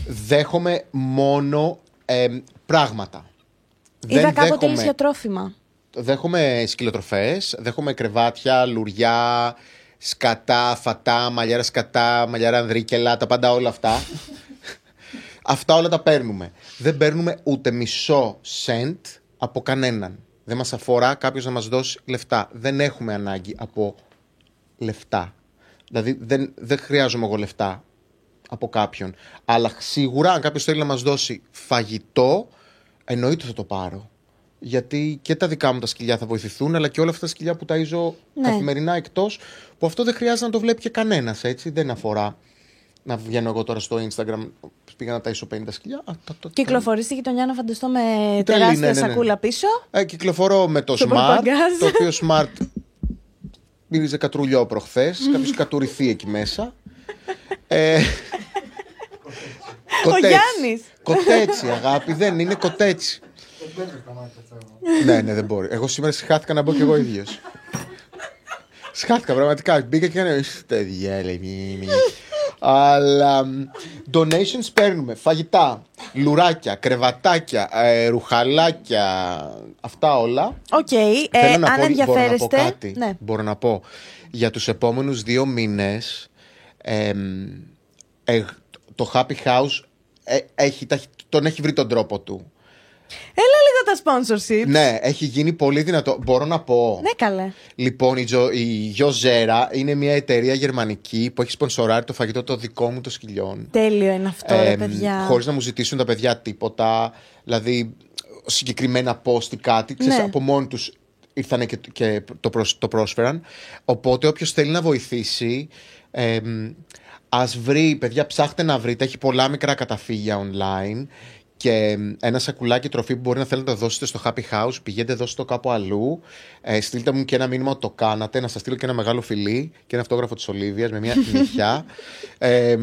Δέχομαι μόνο ε, πράγματα. Είδα δεν κάποτε δέχομαι... ίσια τρόφιμα. Δέχομαι σκυλοτροφές, δέχομαι κρεβάτια, λουριά, σκατά, φατά, μαλλιάρα σκατά, μαλλιάρα ανδρίκελα, τα πάντα όλα αυτά. Αυτά όλα τα παίρνουμε. Δεν παίρνουμε ούτε μισό σεντ από κανέναν. Δεν μας αφορά κάποιος να μας δώσει λεφτά. Δεν έχουμε ανάγκη από λεφτά. Δηλαδή δεν, δεν χρειάζομαι εγώ λεφτά από κάποιον. Αλλά σίγουρα αν κάποιος θέλει να μας δώσει φαγητό, εννοείται θα το πάρω. Γιατί και τα δικά μου τα σκυλιά θα βοηθηθούν, αλλά και όλα αυτά τα σκυλιά που ταΐζω ναι. καθημερινά εκτός, που αυτό δεν χρειάζεται να το βλέπει και κανένας, έτσι. Δεν αφορά να βγαίνω εγώ τώρα στο Instagram, πήγα να ταΐσω πενήντα σκυλιά. Α, το, το, κυκλοφορείς στη γειτονιά να φανταστώ με τεράστια ναι, ναι, ναι. σακούλα πίσω. Ε, κυκλοφορώ με το, το Smart, το οποίο Smart μύριζε κατρουλιό προχθές, κάποιος κατουρηθεί εκεί μέσα. ε, Ο Γιάννης. Κοτέτσι, αγάπη, δεν είναι κοτέτσι. Ναι, ναι, δεν μπορεί. Εγώ σήμερα συχάθηκα να μπω κι εγώ ίδιος. Συχάθηκα πραγματικά. Μπήκα και έκανα. Αλλά donations παίρνουμε. Φαγητά, λουράκια, κρεβατάκια, ρουχαλάκια. Αυτά όλα. Οκ, αν ενδιαφέρεστε. Μπορώ να πω για τους επόμενους δύο μήνες το Happy House τον έχει βρει τον τρόπο του. Έλα λίγο τα sponsorships. Ναι, έχει γίνει πολύ δυνατό. Μπορώ να πω. Ναι, καλέ. Λοιπόν, η, Τζο, η Jozera είναι μια εταιρεία γερμανική που έχει σπονσοράρει το φαγητό το δικό μου των σκυλιών. Τέλειο είναι αυτό, ε, ρε παιδιά. Χωρίς να μου ζητήσουν τα παιδιά τίποτα. Δηλαδή, συγκεκριμένα πόστι κάτι. Ξέρεις, ναι. από μόνοι τους ήρθαν και, και το, προσ, το πρόσφεραν. Οπότε, όποιος θέλει να βοηθήσει, ε, ας βρει, παιδιά, ψάχτε να βρείτε. Έχει πολλά μικρά καταφύγια online. Και ένα σακουλάκι τροφή που μπορεί να θέλετε να δώσετε στο Happy House, πηγαίνετε, δώστε το κάπου αλλού. Ε, στείλτε μου και ένα μήνυμα ότι το κάνατε, να σας στείλω και ένα μεγάλο φιλί και ένα αυτόγραφο της Ολίβιας με μια νυχιά. Ε,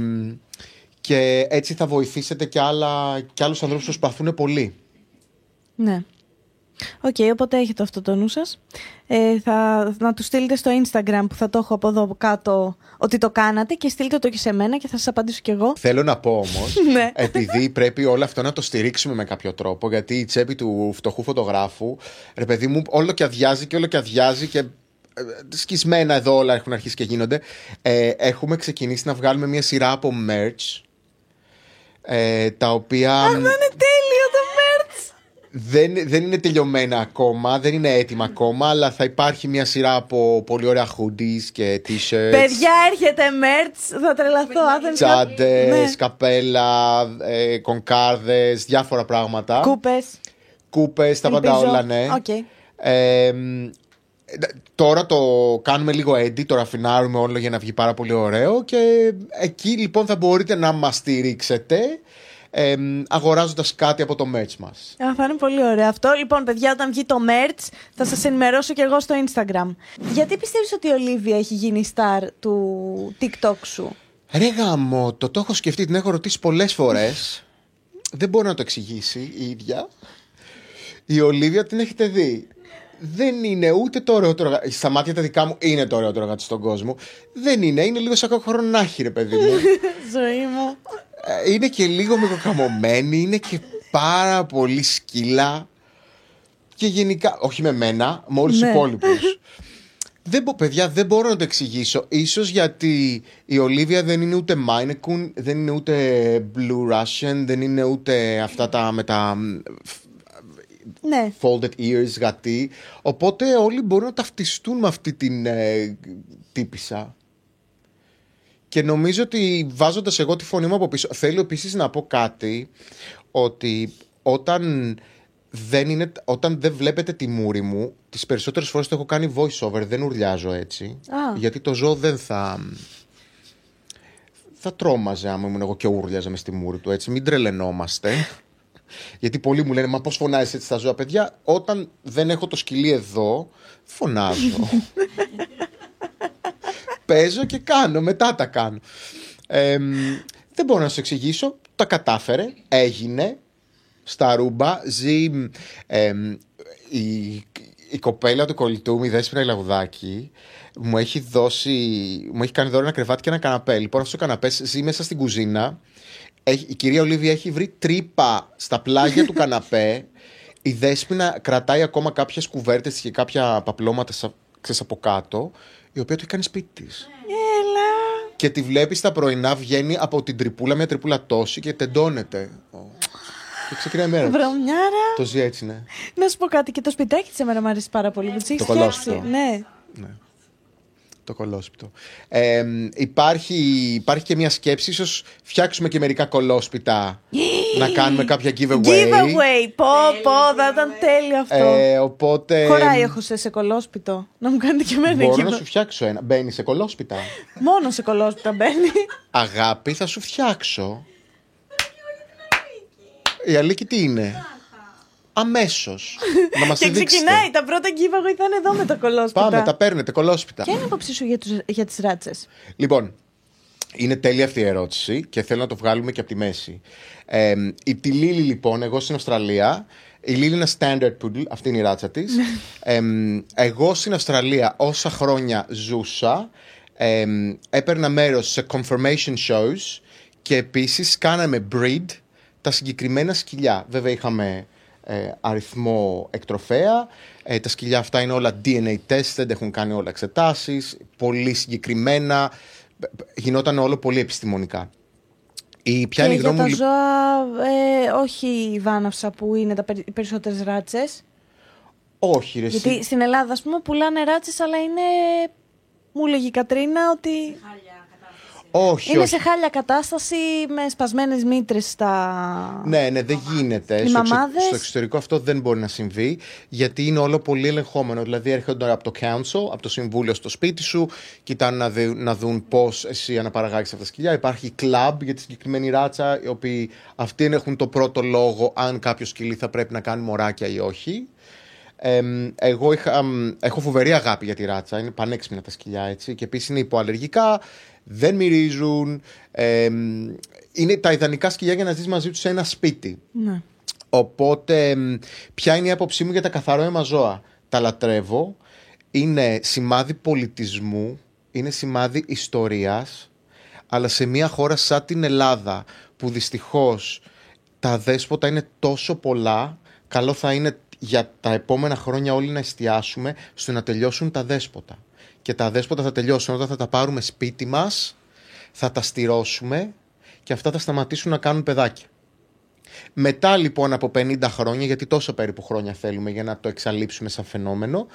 και έτσι θα βοηθήσετε και, άλλα, και άλλους ανθρώπους που προσπαθούν πολύ. Ναι. Οκ, okay, οπότε έχετε αυτό το νου σας. Ε, θα, να του στείλετε στο Instagram που θα το έχω από εδώ από κάτω ότι το κάνατε και στείλτε το και σε μένα και θα σας απαντήσω κι εγώ. Θέλω να πω όμως, επειδή πρέπει όλο αυτό να το στηρίξουμε με κάποιο τρόπο, γιατί η τσέπη του φτωχού φωτογράφου, ρε παιδί μου, όλο και αδειάζει και όλο και αδειάζει και σκισμένα εδώ όλα έχουν αρχίσει και γίνονται. Ε, έχουμε ξεκινήσει να βγάλουμε μια σειρά από merch, ε, τα οποία... Αχ, δεν είναι τέλειο το merch! Δεν, δεν είναι τελειωμένα ακόμα, δεν είναι έτοιμα ακόμα, αλλά θα υπάρχει μια σειρά από πολύ ωραία hoodies και t-shirts. Παιδιά, έρχεται merch, θα τρελαθώ. Τσάντες, ναι. καπέλα, ε, κονκάρδες, διάφορα πράγματα. Κούπες. Κούπες, τα πάντα όλα, ναι. Okay. Ε, τώρα το κάνουμε λίγο edit, το ραφινάρουμε όλο για να βγει πάρα πολύ ωραίο και εκεί λοιπόν θα μπορείτε να μας στηρίξετε. Ε, αγοράζοντας κάτι από το merch μας. Α, θα είναι πολύ ωραίο αυτό. Λοιπόν, παιδιά, όταν βγει το merch θα σας ενημερώσω και εγώ στο Instagram. Γιατί πιστεύεις ότι η Ολίβια έχει γίνει star του TikTok σου? Ρε γάμο, το, το έχω σκεφτεί, την έχω ρωτήσει πολλές φορές. Δεν μπορώ να το εξηγήσει η ίδια. Η Ολίβια την έχετε δει. Δεν είναι ούτε το ωραιότερο γάτι. Στα μάτια τα δικά μου είναι το ωραιότερο γάτι στον κόσμο. Δεν είναι, είναι λίγο σαν χρονάχι, ρε παιδί μου. Ζωή μου. Είναι και λίγο μικροκαμωμένη, είναι και πάρα πολύ σκύλα. Και γενικά, όχι με μένα, με όλους τους υπόλοιπους. Δεν, παιδιά, δεν μπορώ να το εξηγήσω. Ίσως γιατί η Ολίβια δεν είναι ούτε Minecraft, δεν είναι ούτε Blue Russian, δεν είναι ούτε αυτά τα με τα ναι. folded ears γατί. Οπότε όλοι μπορούν να ταυτιστούν με αυτή την ε, τύπισσα. Και νομίζω ότι βάζοντας εγώ τη φωνή μου από πίσω. Θέλω επίσης να πω κάτι, ότι όταν δεν, είναι, όταν δεν βλέπετε τη μούρη μου, τις περισσότερες φορές το έχω κάνει voice over, δεν ουρλιάζω έτσι. Α. Γιατί το ζώο δεν θα... θα τρόμαζε άμα ήμουν εγώ και ούρλιαζα μες στη μούρη του, έτσι. Μην τρελαινόμαστε. Γιατί πολλοί μου λένε, μα πώς φωνάζεις έτσι στα ζώα, παιδιά? Όταν δεν έχω το σκυλί εδώ, φωνάζω. Παίζω και κάνω, μετά τα κάνω. Ε, δεν μπορώ να σου εξηγήσω. Τα κατάφερε, έγινε. Στα ρούμπα ζει ε, η, η κοπέλα του κολλητού μου, η Δέσποινα Λαγουδάκη. Μου έχει δώσει, μου έχει κάνει δώρο ένα κρεβάτι και ένα καναπέ. Λοιπόν, αυτός ο καναπές ζει μέσα στην κουζίνα. Έχει, η κυρία Ολίβια έχει βρει τρύπα στα πλάγια του καναπέ. Η Δέσποινα κρατάει ακόμα κάποιες κουβέρτες και κάποια παπλώματα σα, ξέρεις, από κάτω, η οποία το έχει κάνει σπίτι της. Έλα. Και τη βλέπεις τα πρωινά, βγαίνει από την τρυπούλα, μια τρυπούλα τόση, και τεντώνεται. Και ξεκινάει η μέρα. Βρωμιάρα. Το ζει έτσι, ναι. Να σου πω κάτι, και το σπιτάκι της εμένα μου αρέσει πάρα πολύ. Yeah. Το κολόσπιτο. Ναι. ναι. Το κολόσπιτο. Ε, υπάρχει, υπάρχει και μια σκέψη, ίσως φτιάξουμε και μερικά κολόσπιτα. Να κάνουμε κάποια giveaway. Giveaway. Πω, πω, θα ήταν τέλειο αυτό. Ε, οπότε. Χωράει, έχω σε, σε κολόσπιτο. Να μου κάνετε και εμένα. Μπορώ να σου φτιάξω ένα. Μπαίνει σε κολόσπιτα. Μόνο σε κολόσπιτα μπαίνει. Αγάπη, θα σου φτιάξω. Η Αλίκη τι είναι? Αμέσως. Να μας δείξετε. Και ξεκινάει. Τα πρώτα γκίβα εγώ ήταν εδώ με τα κολόσπιτα. Πάμε, τα παίρνετε κολόσπιτα. Ποια είναι η άποψή σου για, τους, για τις ράτσες? Λοιπόν, είναι τέλεια αυτή η ερώτηση και θέλω να το βγάλουμε και από τη μέση. Ε, η τη Λίλη, λοιπόν, εγώ στην Αυστραλία. Η Λίλη είναι standard poodle, αυτή είναι η ράτσα της. ε, εγώ στην Αυστραλία όσα χρόνια ζούσα, ε, έπαιρνα μέρος σε confirmation shows και επίσης κάναμε breed τα συγκεκριμένα σκυλιά. Βέβαια είχαμε ε, αριθμό εκτροφέα. Ε, τα σκυλιά αυτά είναι όλα ντι εν έι tested, έχουν κάνει όλα εξετάσεις, πολύ συγκεκριμένα. Γινόταν όλο πολύ επιστημονικά. Η, ποια είναι η γνώμη μου... για τα ζώα, ε, όχι η βάναυσα που είναι τα περι, οι περισσότερες ράτσες. Όχι ρε. Γιατί εσύ... στην Ελλάδα, ας πούμε, πουλάνε ράτσες, αλλά είναι... Μου λέγει η Κατρίνα ότι... Όχι, είναι όχι. σε χάλια κατάσταση με σπασμένες μήτρες στα... Ναι, ναι, δεν γίνεται. Οι στο, εξε... στο εξωτερικό αυτό δεν μπορεί να συμβεί, γιατί είναι όλο πολύ ελεγχόμενο. Δηλαδή έρχονται από το council, από το συμβούλιο στο σπίτι σου, κοιτάνε να, δε, να δουν πώς εσύ αναπαραγάγεις αυτά τα σκυλιά. Υπάρχει club για τη συγκεκριμένη ράτσα, οι οποίοι αυτοί έχουν το πρώτο λόγο αν κάποιο σκυλί θα πρέπει να κάνει μωράκια ή όχι. Ε, εγώ είχα, έχω φοβερή αγάπη για τη ράτσα. Είναι πανέξυπνα τα σκυλιά, έτσι. Και επίσης είναι υποαλλεργικά, δεν μυρίζουν. Ε, είναι τα ιδανικά σκυλιά για να ζεις μαζί τους σε ένα σπίτι. Ναι. Οπότε, ποια είναι η άποψή μου για τα καθαρό αίμα ζώα? Τα λατρεύω. Είναι σημάδι πολιτισμού, είναι σημάδι ιστορίας. Αλλά σε μια χώρα σαν την Ελλάδα, που δυστυχώς τα δέσποτα είναι τόσο πολλά, καλό θα είναι για τα επόμενα χρόνια όλοι να εστιάσουμε στο να τελειώσουν τα δέσποτα. Και τα δέσποτα θα τελειώσουν όταν θα τα πάρουμε σπίτι μας, θα τα στηρώσουμε και αυτά θα σταματήσουν να κάνουν παιδάκια. Μετά λοιπόν από πενήντα χρόνια, γιατί τόσο περίπου χρόνια θέλουμε για να το εξαλείψουμε σαν φαινόμενο,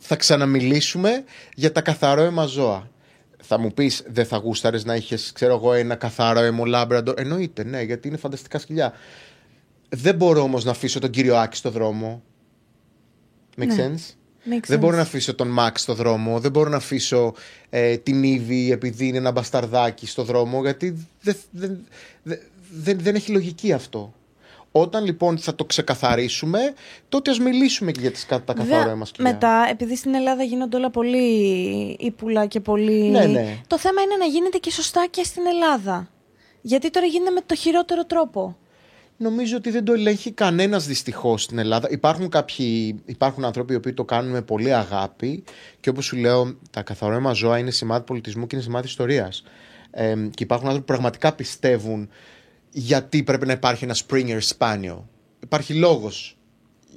θα ξαναμιλήσουμε για τα καθαρό αίμα ζώα. Θα μου πεις, δεν θα γούσταρες να είχες, ξέρω εγώ, ένα καθαρό αίμα λάμπραντορ? Εννοείται, ναι, γιατί είναι φανταστικά σκυλιά. Δεν μπορώ όμως να αφήσω τον κύριο Άκη στο δρόμο. Make ναι. sense? Make δεν sense. Μπορώ να αφήσω τον Μαξ στο δρόμο. Δεν μπορώ να αφήσω ε, την Ήβη επειδή είναι ένα μπασταρδάκι στο δρόμο. Γιατί δεν, δεν, δεν, δεν, δεν έχει λογική αυτό. Όταν λοιπόν θα το ξεκαθαρίσουμε, τότε ας μιλήσουμε και για τις, τα καθαρά μας σκυλιά. Μετά, επειδή στην Ελλάδα γίνονται όλα πολύ ύπουλα και πολύ... Ναι, ναι. Το θέμα είναι να γίνεται και σωστά και στην Ελλάδα. Γιατί τώρα γίνεται με το χειρότερο τρόπο. Νομίζω ότι δεν το ελέγχει κανένας δυστυχώς στην Ελλάδα. Υπάρχουν, κάποιοι, υπάρχουν άνθρωποι οι οποίοι το κάνουν με πολύ αγάπη και όπως σου λέω, τα καθαρό αίμα ζώα είναι σημάδι πολιτισμού και είναι σημάδι ιστορίας. Ε, και υπάρχουν άνθρωποι που πραγματικά πιστεύουν γιατί πρέπει να υπάρχει ένα Springer Spaniel. Υπάρχει λόγος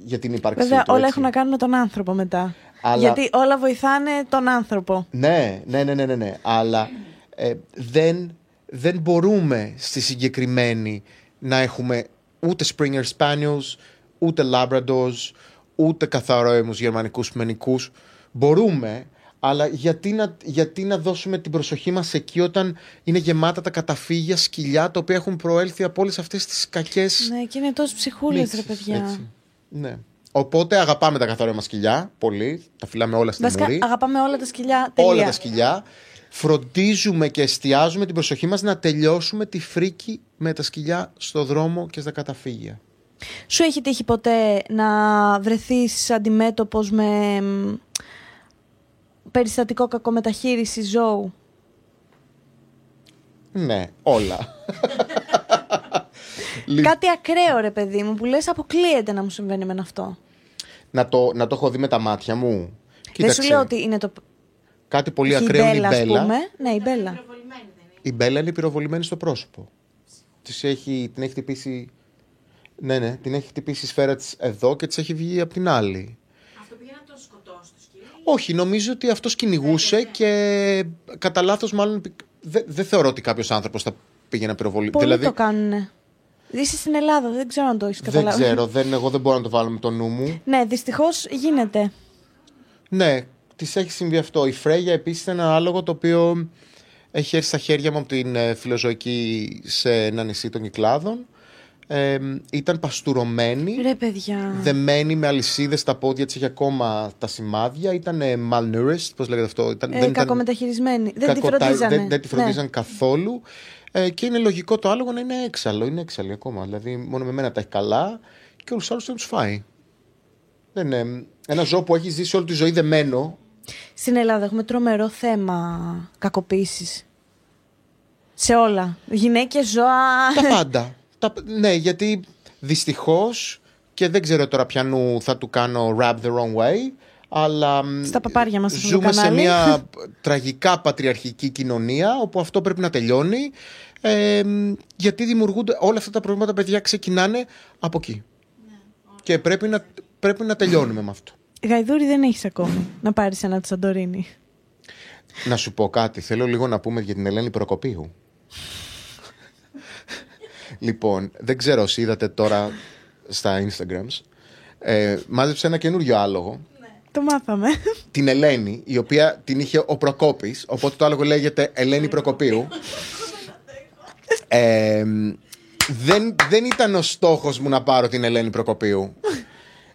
για την ύπαρξή του. Βέβαια, όλα έχουν να κάνουν με τον άνθρωπο μετά. Αλλά... γιατί όλα βοηθάνε τον άνθρωπο. Ναι, ναι, ναι, ναι, ναι, ναι. Αλλά ε, δεν, δεν μπορούμε στη συγκεκριμένη να έχουμε ούτε Springer Spaniels, ούτε Labradors, ούτε καθαρόαιμους γερμανικούς ποιμενικούς. Μπορούμε, αλλά γιατί να, γιατί να δώσουμε την προσοχή μας εκεί όταν είναι γεμάτα τα καταφύγια, σκυλιά, τα οποία έχουν προέλθει από όλες αυτές τις κακές... Ναι, και είναι τόσο ψυχούλες, ρε παιδιά. Έτσι. Ναι. Οπότε αγαπάμε τα καθαρόαιμα σκυλιά, πολύ, τα φυλάμε όλα στην Βασικά, μουρή. Αγαπάμε όλα τα σκυλιά, τελεία. Όλα τα σκυλιά. Φροντίζουμε και εστιάζουμε την προσοχή μας να τελειώσουμε τη φρίκη με τα σκυλιά στο δρόμο και στα καταφύγια. Σου έχει τύχει ποτέ να βρεθείς αντιμέτωπος με περιστατικό κακομεταχείριση ζώου? Ναι, όλα. Κάτι ακραίο, ρε παιδί μου, που λες αποκλείεται να μου συμβαίνει με αυτό. Να το, να το έχω δει με τα μάτια μου. Κοίταξε. Δεν σου λέω ότι είναι το... Κάτι πολύ ακραίο είναι η Μπέλα. Ναι, η Μπέλα. Η Μπέλα είναι πυροβολημένη στο πρόσωπο. Της έχει, την έχει χτυπήσει... Ναι, ναι, την έχει χτυπήσει η σφαίρα της εδώ και της έχει βγει από την άλλη. Αυτό πήγε να το σκοτώσει το σκύλι? Όχι, νομίζω ότι αυτός κυνηγούσε, ναι, ναι, και κατά λάθος μάλλον... Δεν δε θεωρώ ότι κάποιος άνθρωπος θα πήγε να πυροβολεί. Πολλοί δηλαδή... το κάνουνε. Είσαι στην Ελλάδα, δεν ξέρω αν το έχεις καταλάβει. Δεν ξέρω, δεν, εγώ δεν μπορώ να το βάλω με το νου μου. Ναι, δυστυχώς γίνεται. Ναι, της έχει συμβεί αυτό. Η Φρέγια επίσης είναι ένα άλογο το οποίο έχει έρθει στα χέρια μου από την φιλοζωική σε ένα νησί των Κυκλάδων. Ε, ήταν παστουρωμένη, ρε παιδιά, δεμένη με αλυσίδες στα πόδια της, είχε ακόμα τα σημάδια. Ήταν malnourished, πώς λέγεται αυτό? Ήταν, ε, δεν κακομεταχειρισμένη, δεν, κακοτα... τη φροντίζανε. δεν, δεν τη φροντίζαν, ναι, καθόλου. ε, Και είναι λογικό το άλογο να είναι έξαλλο. Είναι έξαλλο ακόμα, δηλαδή μόνο με μένα τα έχει καλά και όλους άλλους δεν τους φάει. Δεν είναι ένα ζώο που έχει ζήσει όλη τη ζωή δεμένο. Στην Ελλάδα έχουμε τρομερό θέμα κακοποίησης. Σε όλα, γυναίκες, ζώα. Τα πάντα. Ναι, γιατί δυστυχώς, και δεν ξέρω τώρα ποιανού θα του κάνω rap the wrong way, αλλά στα παπάρια μας ζούμε σε μια τραγικά πατριαρχική κοινωνία όπου αυτό πρέπει να τελειώνει, ε, γιατί δημιουργούνται όλα αυτά τα προβλήματα, παιδιά, ξεκινάνε από εκεί, ναι, και πρέπει να, πρέπει να τελειώνουμε με αυτό. Γαϊδούρι δεν έχεις ακόμη να πάρεις ένα Σαντορίνι? Να σου πω κάτι, θέλω λίγο να πούμε για την Ελένη Προκοπίου. Λοιπόν, δεν ξέρω όσοι είδατε τώρα στα Instagrams, ε, μάζεψε ένα καινούριο άλογο. Ναι. Το μάθαμε. Την Ελένη, η οποία την είχε ο Προκόπης, οπότε το άλογο λέγεται Ελένη Προκοπίου. ε, δεν, δεν ήταν ο στόχος μου να πάρω την Ελένη Προκοπίου.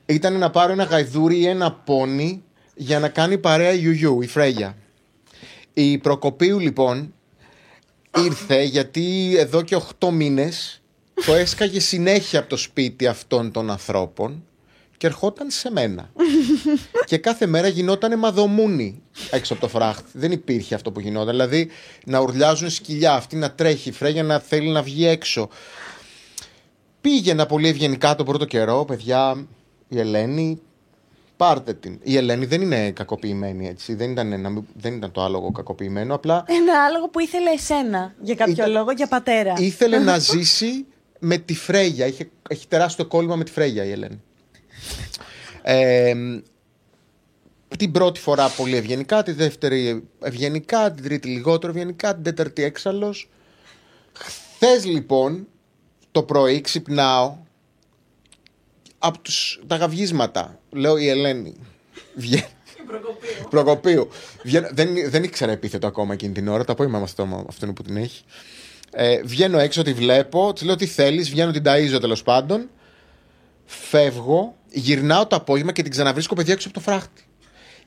Ήταν να πάρω ένα γαϊδούρι ή ένα πόνι για να κάνει παρέα γιουγιού, η Φρέγια. Η Προκοπίου λοιπόν... ήρθε γιατί εδώ και οκτώ μήνες το έσκαγε συνέχεια από το σπίτι αυτών των ανθρώπων και ερχόταν σε μένα. Και κάθε μέρα γινότανε μαδομούνι έξω από το φράχτη. Δεν υπήρχε αυτό που γινόταν. Δηλαδή να ουρλιάζουν σκυλιά, αυτή να τρέχει, η Φρέγια να θέλει να βγει έξω. Πήγαινα πολύ ευγενικά τον πρώτο καιρό, παιδιά, η Ελένη, πάρτε την. Η Ελένη δεν είναι κακοποιημένη, έτσι. Δεν ήταν, ένα, δεν ήταν το άλογο κακοποιημένο, απλά. Ένα άλογο που ήθελε εσένα για κάποιο ήταν, λόγο, για πατέρα. Ήθελε να ζήσει με τη Φρέγια. Είχε, έχει τεράστιο κόλλημα με τη Φρέγια η Ελένη. Ε, την πρώτη φορά πολύ ευγενικά, τη δεύτερη ευγενικά, την τρίτη λιγότερο ευγενικά, την τέταρτη έξαλλος. Χθες λοιπόν το πρωί ξυπνάω. Από τους, τα γαυγίσματα, λέω η Ελένη βγαίνει. Προκοπίου. δεν, δεν ήξερα επίθετο ακόμα εκείνη την ώρα, το απόγευμα αυτό, αυτόν που την έχει. Ε, βγαίνω έξω, τη βλέπω, τη λέω τι θέλεις, βγαίνω, την ταΐζω τέλος πάντων. Φεύγω, γυρνάω το απόγευμα και την ξαναβρίσκω, παιδιά, έξω από το φράχτη.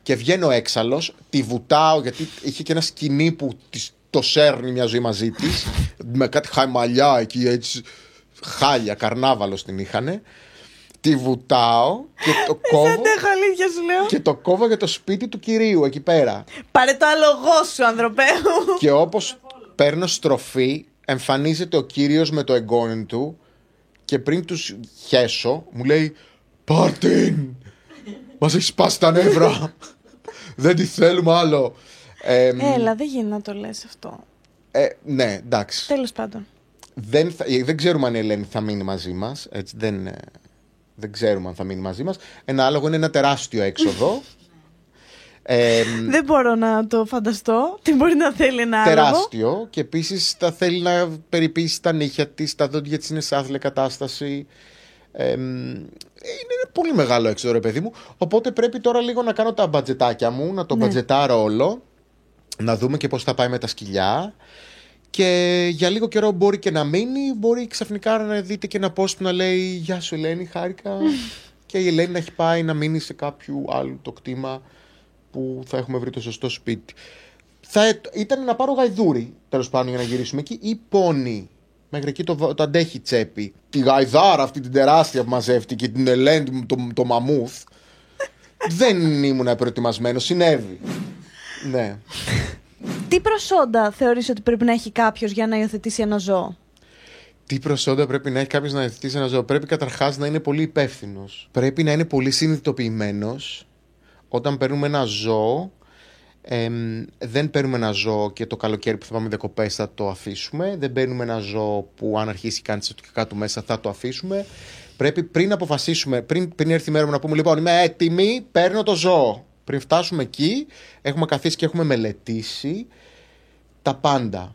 Και βγαίνω έξαλλος, τη βουτάω, γιατί είχε και ένα σκηνή που της, το σέρνει μια ζωή μαζί της, με κάτι χαϊμαλιά εκεί, έτσι, χάλια, καρνάβαλος την είχανε. Τη βουτάω και το κόβω. Δεν αντέχω, αλήθεια σου λέω. Και το κόβω για το σπίτι του κυρίου εκεί πέρα. Πάρε το άλογό σου, ανδροπέου. Και όπως παίρνω στροφή, εμφανίζεται ο κύριος με το εγγόνι του και πριν τους χέσω, μου λέει «Πάρτιν! Μας έχει σπάσει τα νεύρα! Δεν τη θέλουμε άλλο!» ε, Έλα, δεν γίνεται να το λες αυτό. Ε, ναι, εντάξει. Τέλος πάντων. Δεν, θα, δεν ξέρουμε αν η Ελένη θα μείνει μαζί μας. Έτσι, δεν... Δεν ξέρουμε αν θα μείνει μαζί μας. Ένα άλογο είναι ένα τεράστιο έξοδο. Ε, Δεν μπορώ να το φανταστώ. Τι μπορεί να θέλει ένα τεράστιο, άλλο. Τεράστιο. Και επίσης θα θέλει να περιποιήσει τα νύχια της, τα δόντια της είναι σε άθλια κατάσταση. Ε, είναι πολύ μεγάλο έξοδο, ρε παιδί μου. Οπότε πρέπει τώρα λίγο να κάνω τα μπατζετάκια μου, να το ναι. μπατζετάρω όλο. Να δούμε και πώς θα πάει με τα σκυλιά. Και για λίγο καιρό μπορεί και να μείνει. Μπορεί ξαφνικά να δείτε και ένα post που να λέει «Γεια σου Ελένη, χάρηκα». Και η Ελένη να έχει πάει να μείνει σε κάποιο άλλο το κτήμα που θα έχουμε βρει το σωστό σπίτι. Θα ήταν να πάρω γαϊδούρι, τέλος πάντων, για να γυρίσουμε εκεί, ή πόνι. Μέχρι εκεί το, το αντέχει η τσέπη. Τη γαϊδάρα αυτή την τεράστια που μαζεύτηκε, την Ελένη, το, το μαμούθ. Δεν ήμουν προετοιμασμένο, συνέβη. Ναι. Τι προσόντα θεωρείς ότι πρέπει να έχει κάποιος για να υιοθετήσει ένα ζώο? Τι προσόντα πρέπει να έχει κάποιος να υιοθετήσει ένα ζώο? Πρέπει καταρχάς να είναι πολύ υπεύθυνος. Πρέπει να είναι πολύ συνειδητοποιημένος. Όταν παίρνουμε ένα ζώο, εμ, δεν παίρνουμε ένα ζώο και το καλοκαίρι που θα πάμε διακοπές θα το αφήσουμε. Δεν παίρνουμε ένα ζώο που αν αρχίσει κάνει τσιτωτικά του μέσα θα το αφήσουμε. Πρέπει πριν αποφασίσουμε, πριν, πριν έρθει η μέρα μου να πούμε «Λοιπόν, είμαι έτοιμη, παίρνω το ζώο». Πριν φτάσουμε εκεί, έχουμε καθίσει και έχουμε μελετήσει τα πάντα.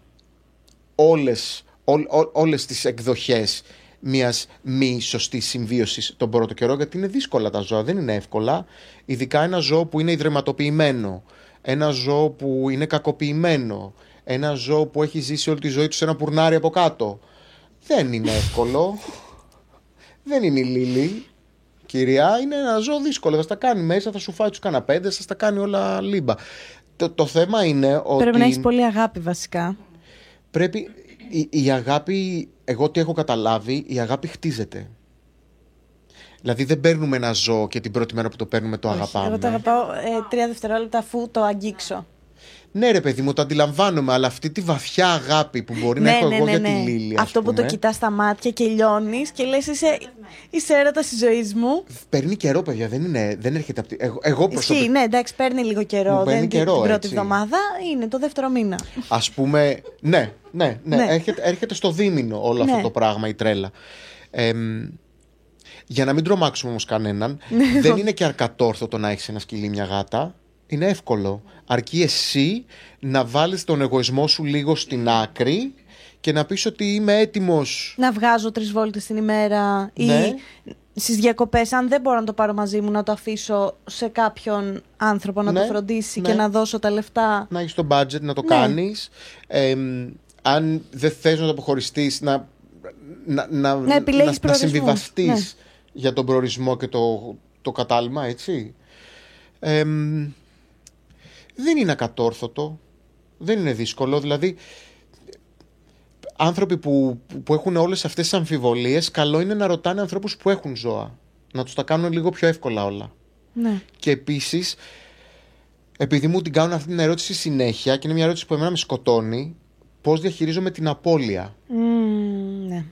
Όλες, ό, ό, όλες τις εκδοχές μιας μη σωστής συμβίωσης τον πρώτο καιρό, γιατί είναι δύσκολα τα ζώα, δεν είναι εύκολα. Ειδικά ένα ζώο που είναι ιδρυματοποιημένο, ένα ζώο που είναι κακοποιημένο, ένα ζώο που έχει ζήσει όλη τη ζωή του σε ένα πουρνάρι από κάτω. Δεν είναι εύκολο. Δεν είναι η Λίλη. Κυρία, είναι ένα ζώο δύσκολο. Θα στα κάνει μέσα, θα σου φάει τους καναπέδες, θα στα κάνει όλα λίμπα. Το, το θέμα είναι ότι. Πρέπει να έχεις πολύ αγάπη, βασικά. Πρέπει. Η, η αγάπη, εγώ τι έχω καταλάβει, η αγάπη χτίζεται. Δηλαδή δεν παίρνουμε ένα ζώο και την πρώτη μέρα που το παίρνουμε το όχι, αγαπάμε. Εγώ το αγαπάω ε, τρία δευτερόλεπτα αφού το αγγίξω. Ναι, ρε παιδί μου, το αντιλαμβάνομαι, αλλά αυτή τη βαθιά αγάπη που μπορεί ναι, να έχω ναι, εγώ ναι, για ναι. τη Λίλη. Αυτό πούμε. Που το κοιτάς στα μάτια και λιώνεις και λες είσαι η έρωτα τη ζωή μου. Παίρνει καιρό, παιδιά, δεν, είναι, δεν έρχεται από τη. Εγώ, εγώ προσωπικά. Εσύ, ναι, εντάξει, παίρνει λίγο καιρό. Μου παίρνει καιρό. Την πρώτη έτσι. Εβδομάδα είναι το δεύτερο μήνα. Ας πούμε. Ναι, ναι, ναι. ναι. Έρχεται, έρχεται στο δίμηνο όλο ναι. αυτό το πράγμα, η τρέλα. Ε, για να μην τρομάξουμε όμως κανέναν, δεν είναι και αρκατόρθωτο να έχεις ένα σκυλί μια γάτα. Είναι εύκολο. Αρκεί εσύ να βάλεις τον εγωισμό σου λίγο στην άκρη και να πεις ότι είμαι έτοιμος. Να βγάζω τρεις βόλτες την ημέρα ναι. ή στις διακοπές, αν δεν μπορώ να το πάρω μαζί μου, να το αφήσω σε κάποιον άνθρωπο να ναι. το φροντίσει ναι. και να δώσω τα λεφτά. Να έχεις το budget, να το ναι. κάνεις. Ε, αν δεν θες να το αποχωριστείς, να, να, να, να, να, να συμβιβαστείς ναι. για τον προορισμό και το, το κατάλημα, έτσι. Ε, Δεν είναι ακατόρθωτο, δεν είναι δύσκολο, δηλαδή άνθρωποι που, που έχουν όλες αυτές τις αμφιβολίες, καλό είναι να ρωτάνε ανθρώπους που έχουν ζώα, να τους τα κάνουν λίγο πιο εύκολα όλα. Ναι. Και επίσης, επειδή μου την κάνουν αυτή την ερώτηση συνέχεια και είναι μια ερώτηση που εμένα με σκοτώνει, πώς διαχειρίζομαι την απώλεια. Mm, ναι.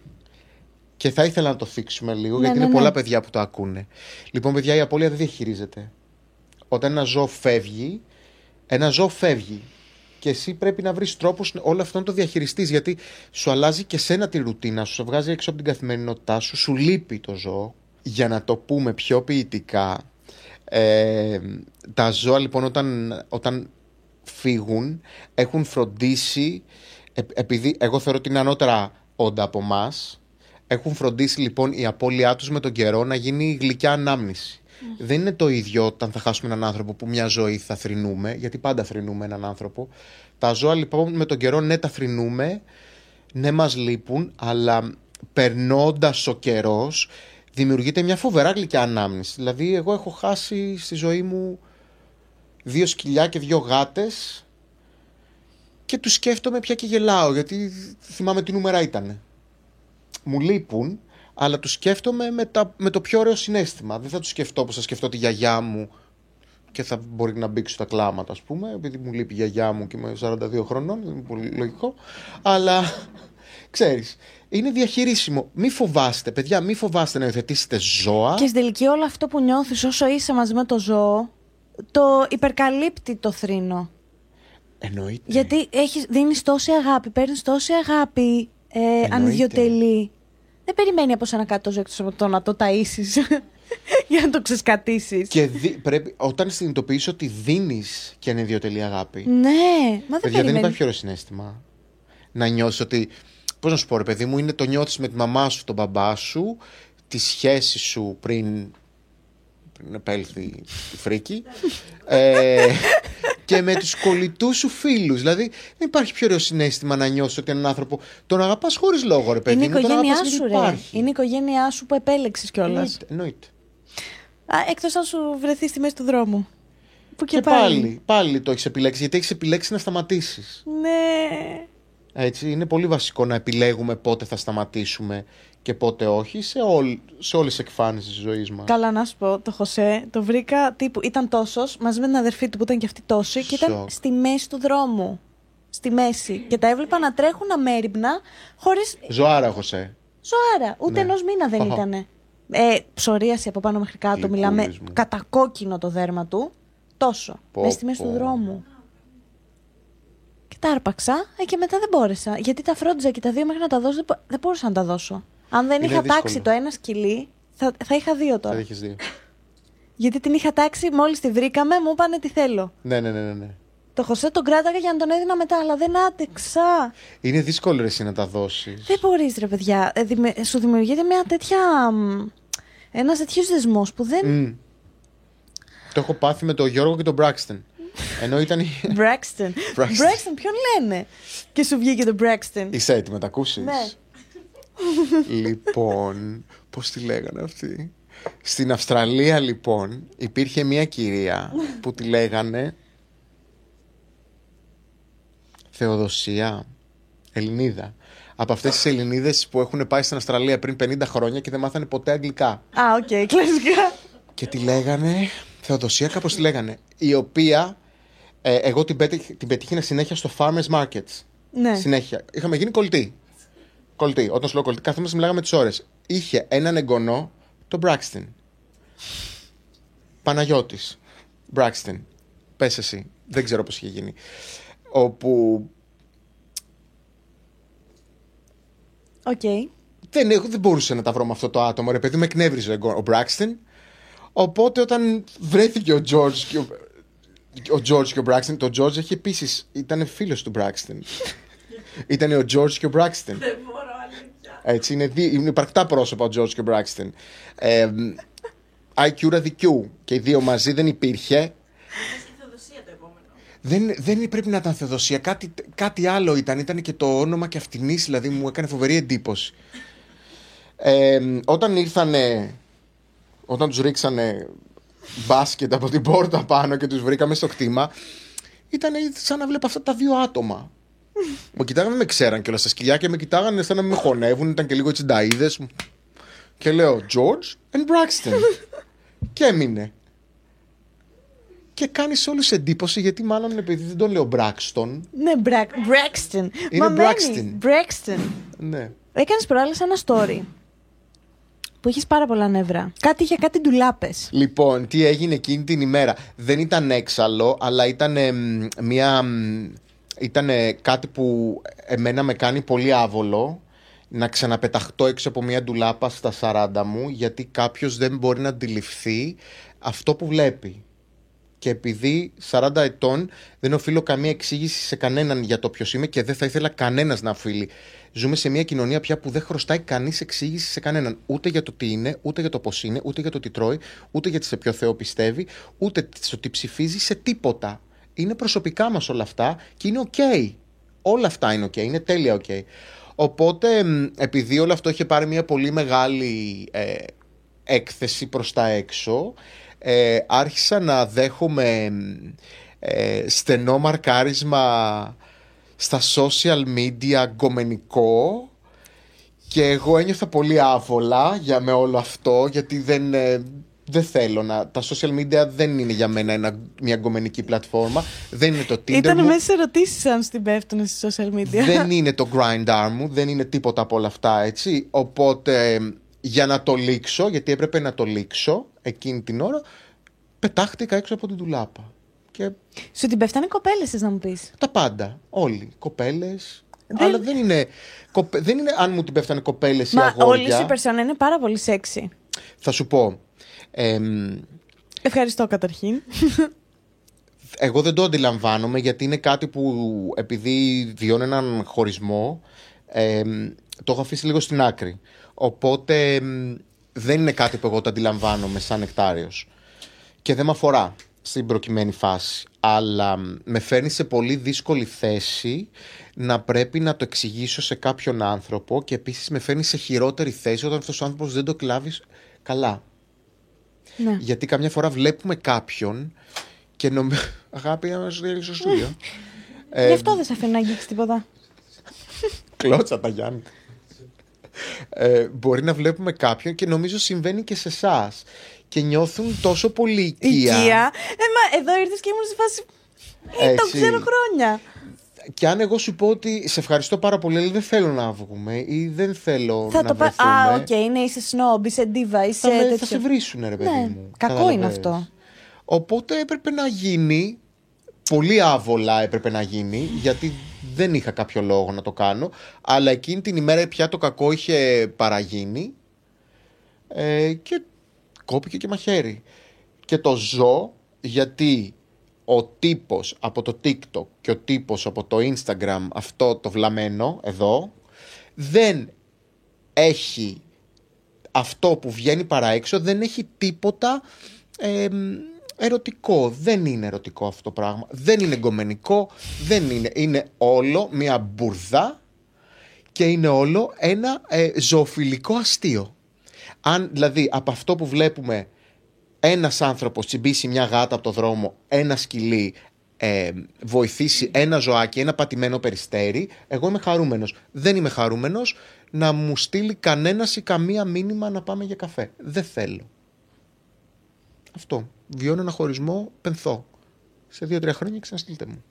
Και θα ήθελα να το θίξουμε λίγο, ναι, γιατί ναι, είναι ναι. πολλά παιδιά που το ακούνε. Λοιπόν, παιδιά, η απώλεια δεν διαχειρίζεται. Όταν ένα ζώο φεύγει, ένα ζώο φεύγει και εσύ πρέπει να βρεις τρόπους όλο αυτό να το διαχειριστείς, γιατί σου αλλάζει και σένα τη ρουτίνα σου, σου βγάζει έξω από την καθημερινότητά σου, σου λείπει το ζώο. Για να το πούμε πιο ποιητικά, ε, τα ζώα λοιπόν όταν, όταν φύγουν έχουν φροντίσει, επειδή εγώ θεωρώ ότι είναι ανώτερα όντα από μας, έχουν φροντίσει λοιπόν η απώλειά τους με τον καιρό να γίνει γλυκιά ανάμνηση. Δεν είναι το ίδιο όταν θα χάσουμε έναν άνθρωπο που μια ζωή θα θρηνούμε, γιατί πάντα θρηνούμε έναν άνθρωπο. Τα ζώα λοιπόν με τον καιρό ναι τα θρηνούμε, ναι μας λείπουν, αλλά περνώντας ο καιρός δημιουργείται μια φοβερά γλυκιά ανάμνηση. Δηλαδή εγώ έχω χάσει στη ζωή μου δύο σκυλιά και δύο γάτες και τους σκέφτομαι πια και γελάω, γιατί θυμάμαι τι νούμερα ήταν. Μου λείπουν, αλλά τους σκέφτομαι με, τα, με το πιο ωραίο συνέστημα. Δεν θα τους σκεφτώ πως θα σκεφτώ τη γιαγιά μου και θα μπορεί να μπήξω τα κλάματα, ας πούμε, επειδή μου λείπει η γιαγιά μου και είμαι σαράντα δύο χρονών, δεν είναι πολύ λογικό. Αλλά, ξέρεις, είναι διαχειρίσιμο. Μη φοβάστε, παιδιά, μη φοβάστε να υιοθετήσετε ζώα. Και στην τελική όλο αυτό που νιώθεις όσο είσαι μαζί με το ζώο, το υπερκαλύπτει το θρήνο. Εννοείται. Γιατί έχεις, δίνεις τόση αγάπη, παίρνεις τόση αγάπη ε, ανιδιοτελή. Δεν περιμένει από σένα κάτι το ζώο, εκτός από το να το ταΐσεις για να το ξεσκατήσεις. Και δι- πρέπει, όταν συνειδητοποιείς ότι δίνεις και ανεδιοτελή αγάπη. Ναι, μα δεν παιδιά, δεν υπάρχει χειρό συνέστημα να νιώσεις ότι. Πώς να σου πω, ρε παιδί μου, είναι το νιώθεις με τη μαμά σου, τον μπαμπά σου, τη σχέση σου πριν. πριν επέλθει η φρίκη. ε, και με τους κολλητούς σου φίλους. Δηλαδή, δεν υπάρχει πιο ωραίο συνέστημα να νιώσεις ότι έναν άνθρωπο τον αγαπάς χωρίς λόγο, ρε παιδί. Είναι η οικογένειά σου, ρε. Είναι η οικογένειά σου που επέλεξες κιόλας. Εννοείται. Εκτός αν σου βρεθεί στη μέση του δρόμου. Που και, και πάλι. πάλι. Πάλι το έχεις επιλέξει, γιατί έχεις επιλέξει να σταματήσεις. Ναι. Έτσι, είναι πολύ βασικό να επιλέγουμε πότε θα σταματήσουμε και πότε όχι σε, όλ, σε όλες τις εκφάνσεις της ζωής μας. Καλά να σου πω, το Χωσέ το βρήκα τύπου, ήταν τόσος μαζί με την αδερφή του που ήταν και αυτή τόση. Σοκ. Και ήταν στη μέση του δρόμου, στη μέση, και τα έβλεπα να τρέχουν αμέριπνα χωρίς... Ζωάρα, Χωσέ. Ζωάρα, ούτε ναι. ενός μήνα δεν oh. ήτανε. ε, Ψωρίαση από πάνω μέχρι κάτω, Λυκούλης μιλάμε, μου. Κατακόκκινο το δέρμα του, τόσο, πω, μέσα στη μέση πω. του δρόμου. Τα άρπαξα και μετά δεν μπόρεσα. Γιατί τα φρόντιζα και τα δύο μέχρι να τα δώσω, δεν μπορούσα να τα δώσω. Αν δεν είναι είχα δύσκολο. τάξει το ένα σκυλί, θα, θα είχα δύο τώρα. Θα είχες δύο. Γιατί την είχα τάξει, μόλις τη βρήκαμε, μου είπανε τι θέλω. Ναι, ναι, ναι, ναι. Το Χωσέ τον κράταγα για να τον έδινα μετά, αλλά δεν άντεξα. Είναι δύσκολο ρε, εσύ να τα δώσεις. Δεν μπορείς, ρε παιδιά. Ε, δημι... Σου δημιουργείται μια τέτοια. Ένα τέτοιο δεσμό που δεν. Mm. Το έχω πάθει με τον Γιώργο και τον Μπράξτεν. Ενώ ήταν η... Braxton. Braxton, ποιον λένε. Και σου βγήκε το Braxton. Είσαι έτοιμη να τα ακούσεις? Ναι. Λοιπόν, πώς τη λέγανε αυτή? Στην Αυστραλία λοιπόν υπήρχε μια κυρία που τη λέγανε Θεοδοσία, Ελληνίδα. Από αυτές τις Ελληνίδες που έχουν πάει στην Αυστραλία πριν πενήντα χρόνια και δεν μάθανε ποτέ αγγλικά. Α, οκ, okay, κλασικά. Και τη λέγανε Θεοδοσία, κάπως τη λέγανε, η οποία... Ε, εγώ την, πέτυχ, την πετύχαινα συνέχεια στο farmers markets. Ναι. Συνέχεια. Είχαμε γίνει κολλητοί. Κολλητοί. Όταν σου λέω κολλητοί, καθόμαστε μιλάγαμε τις ώρες. Είχε έναν εγγονό, τον Braxton. Παναγιώτης. Braxton. Πες εσύ. Δεν ξέρω πώς είχε γίνει. Όπου. Οκ. Okay. Δεν, δεν μπορούσε να τα βρω με αυτό το άτομο. Ρε παιδί, με εκνεύριζε ο Braxton. Οπότε όταν βρέθηκε ο George και ο. Ο George και ο Braxton. Το George έχει επίσης. Ήταν φίλος του Braxton. Ήταν ο George και ο Braxton. Δεν μπορώ, αλήθεια. Έτσι είναι, δι... είναι υπαρκτά πρόσωπα ο George και ο Braxton. Ε, άι κιου ραδικιού. Και οι δύο μαζί δεν υπήρχε. Ήταν και Θεοδοσία το επόμενο. Δεν, δεν πρέπει να ήταν Θεοδοσία. Κάτι, κάτι άλλο ήταν. Ήταν και το όνομα και αυτινής. Δηλαδή μου έκανε φοβερή εντύπωση. Ε, όταν ήρθανε. Όταν τους ρίξανε μπάσκετ από την πόρτα πάνω και τους βρήκαμε στο κτήμα, ήταν σαν να βλέπω αυτά τα δύο άτομα. Μου κοιτάγανε, με ξέραν κιόλας στα σκυλιά και με κοιτάγανε σαν να με χωνεύουν, ήταν και λίγο έτσι νταΐδες. Και λέω George and Braxton. Και έμεινε. Και κάνεις όλους εντύπωση γιατί μάλλον επειδή δεν τον λέω Braxton. Ναι, Braxton. Είναι Braxton. Braxton. Ναι. Έκανες προάλλες ένα story που είχες πάρα πολλά νεύρα. Κάτι για κάτι ντουλάπες. Λοιπόν, τι έγινε εκείνη την ημέρα? Δεν ήταν έξαλλο, αλλά ήταν μια. Ήταν κάτι που εμένα με κάνει πολύ άβολο να ξαναπεταχτώ έξω από μια ντουλάπα στα σαράντα μου, γιατί κάποιος δεν μπορεί να αντιληφθεί αυτό που βλέπει. Και επειδή σαράντα ετών δεν οφείλω καμία εξήγηση σε κανέναν για το ποιος είμαι και δεν θα ήθελα κανένας να οφείλει. Ζούμε σε μια κοινωνία πια που δεν χρωστάει κανείς εξήγηση σε κανέναν. Ούτε για το τι είναι, ούτε για το πώς είναι, ούτε για το τι τρώει, ούτε για σε ποιο Θεό πιστεύει, ούτε στο τι ψηφίζει, σε τίποτα. Είναι προσωπικά μας όλα αυτά και είναι ok. Όλα αυτά είναι ok, είναι τέλεια ok. Οπότε επειδή όλο αυτό είχε πάρει μια πολύ μεγάλη ε, έκθεση προς τα έξω, Ε, άρχισα να δέχομαι ε, στενό μαρκάρισμα στα social media γκομενικό και εγώ ένιωθα πολύ άβολα για, με όλο αυτό, γιατί δεν, ε, δεν θέλω να... Τα social media δεν είναι για μένα ένα, μια γκομενική πλατφόρμα, δεν είναι το Tinder. Ήταν μου. Μέσα σε ερωτήσεις αν στην πέφτουνε στη social media. Δεν είναι το Grindr μου, δεν είναι τίποτα από όλα αυτά, έτσι. Οπότε... Για να το λήξω, γιατί έπρεπε να το λήξω εκείνη την ώρα, πετάχτηκα έξω από την ντουλάπα. Και... Σου την πέφτανε κοπέλες, θες να μου πεις? Τα πάντα. Όλοι. Κοπέλες. Δεν... Αλλά δεν είναι... Κοπε... δεν είναι αν μου την πέφτανε κοπέλες ή αγόρια. Μα όλοι οι περσόνα είναι πάρα πολύ σεξι. Θα σου πω. Ε, Ευχαριστώ καταρχήν. Εγώ δεν το αντιλαμβάνομαι, γιατί είναι κάτι που επειδή βιώνω έναν χωρισμό, ε, το έχω αφήσει λίγο στην άκρη. Οπότε δεν είναι κάτι που εγώ το αντιλαμβάνομαι σαν Νεκτάριος και δεν με αφορά στην προκειμένη φάση, αλλά με φέρνει σε πολύ δύσκολη θέση να πρέπει να το εξηγήσω σε κάποιον άνθρωπο, και επίσης με φέρνει σε χειρότερη θέση όταν αυτός ο άνθρωπος δεν το κλάβεις καλά. Ναι. Γιατί καμιά φορά βλέπουμε κάποιον και νομίζω... Αγάπη, να μας διέλυξε στο στούντιο. ε, Γι' αυτό δεν σε αφήνει να αγγίξει τίποτα. Κλώτσα τα Γιάννη. Ε, μπορεί να βλέπουμε κάποιον, και νομίζω συμβαίνει και σε εσάς, και νιώθουν τόσο πολύ οικία. Οικία. Ε, μα εδώ ήρθες και ήμουν σε φάση... Ε, το ξέρω χρόνια. Και αν εγώ σου πω ότι σε ευχαριστώ πάρα πολύ, αλλά δεν θέλω να βγούμε ή δεν θέλω θα να το βρεθούμε... Α, οκ, okay, ναι, είσαι σνόμπ, είσαι ντίβα, είσαι θα, τέτοιο. Θα σε βρίσουνε, ρε παιδί ναι. μου. Κακό είναι αυτό. Οπότε έπρεπε να γίνει, πολύ άβολα έπρεπε να γίνει, γιατί δεν είχα κάποιο λόγο να το κάνω, αλλά εκείνη την ημέρα πια το κακό είχε παραγίνει ε, και κόπηκε και μαχαίρι. Και το ζω, γιατί ο τύπος από το TikTok και ο τύπος από το Instagram, αυτό το βλαμένο εδώ, δεν έχει αυτό που βγαίνει παρά έξω, δεν έχει τίποτα ε, ερωτικό. Δεν είναι ερωτικό αυτό το πράγμα, δεν είναι εγκομενικό, δεν είναι, είναι όλο μια μπουρδά, και είναι όλο ένα ε, ζωοφιλικό αστείο. Αν δηλαδή από αυτό που βλέπουμε ένας άνθρωπος τσιμπήσει μια γάτα από το δρόμο, ένα σκυλί ε, βοηθήσει ένα ζωάκι, ένα πατημένο περιστέρι, εγώ είμαι χαρούμενος. Δεν είμαι χαρούμενος να μου στείλει κανένας ή καμία μήνυμα να πάμε για καφέ. Δεν θέλω. Αυτό. Βιώνω ένα χωρισμό, πενθώ. Σε δύο-τρία χρόνια ξαναστείλτε μου.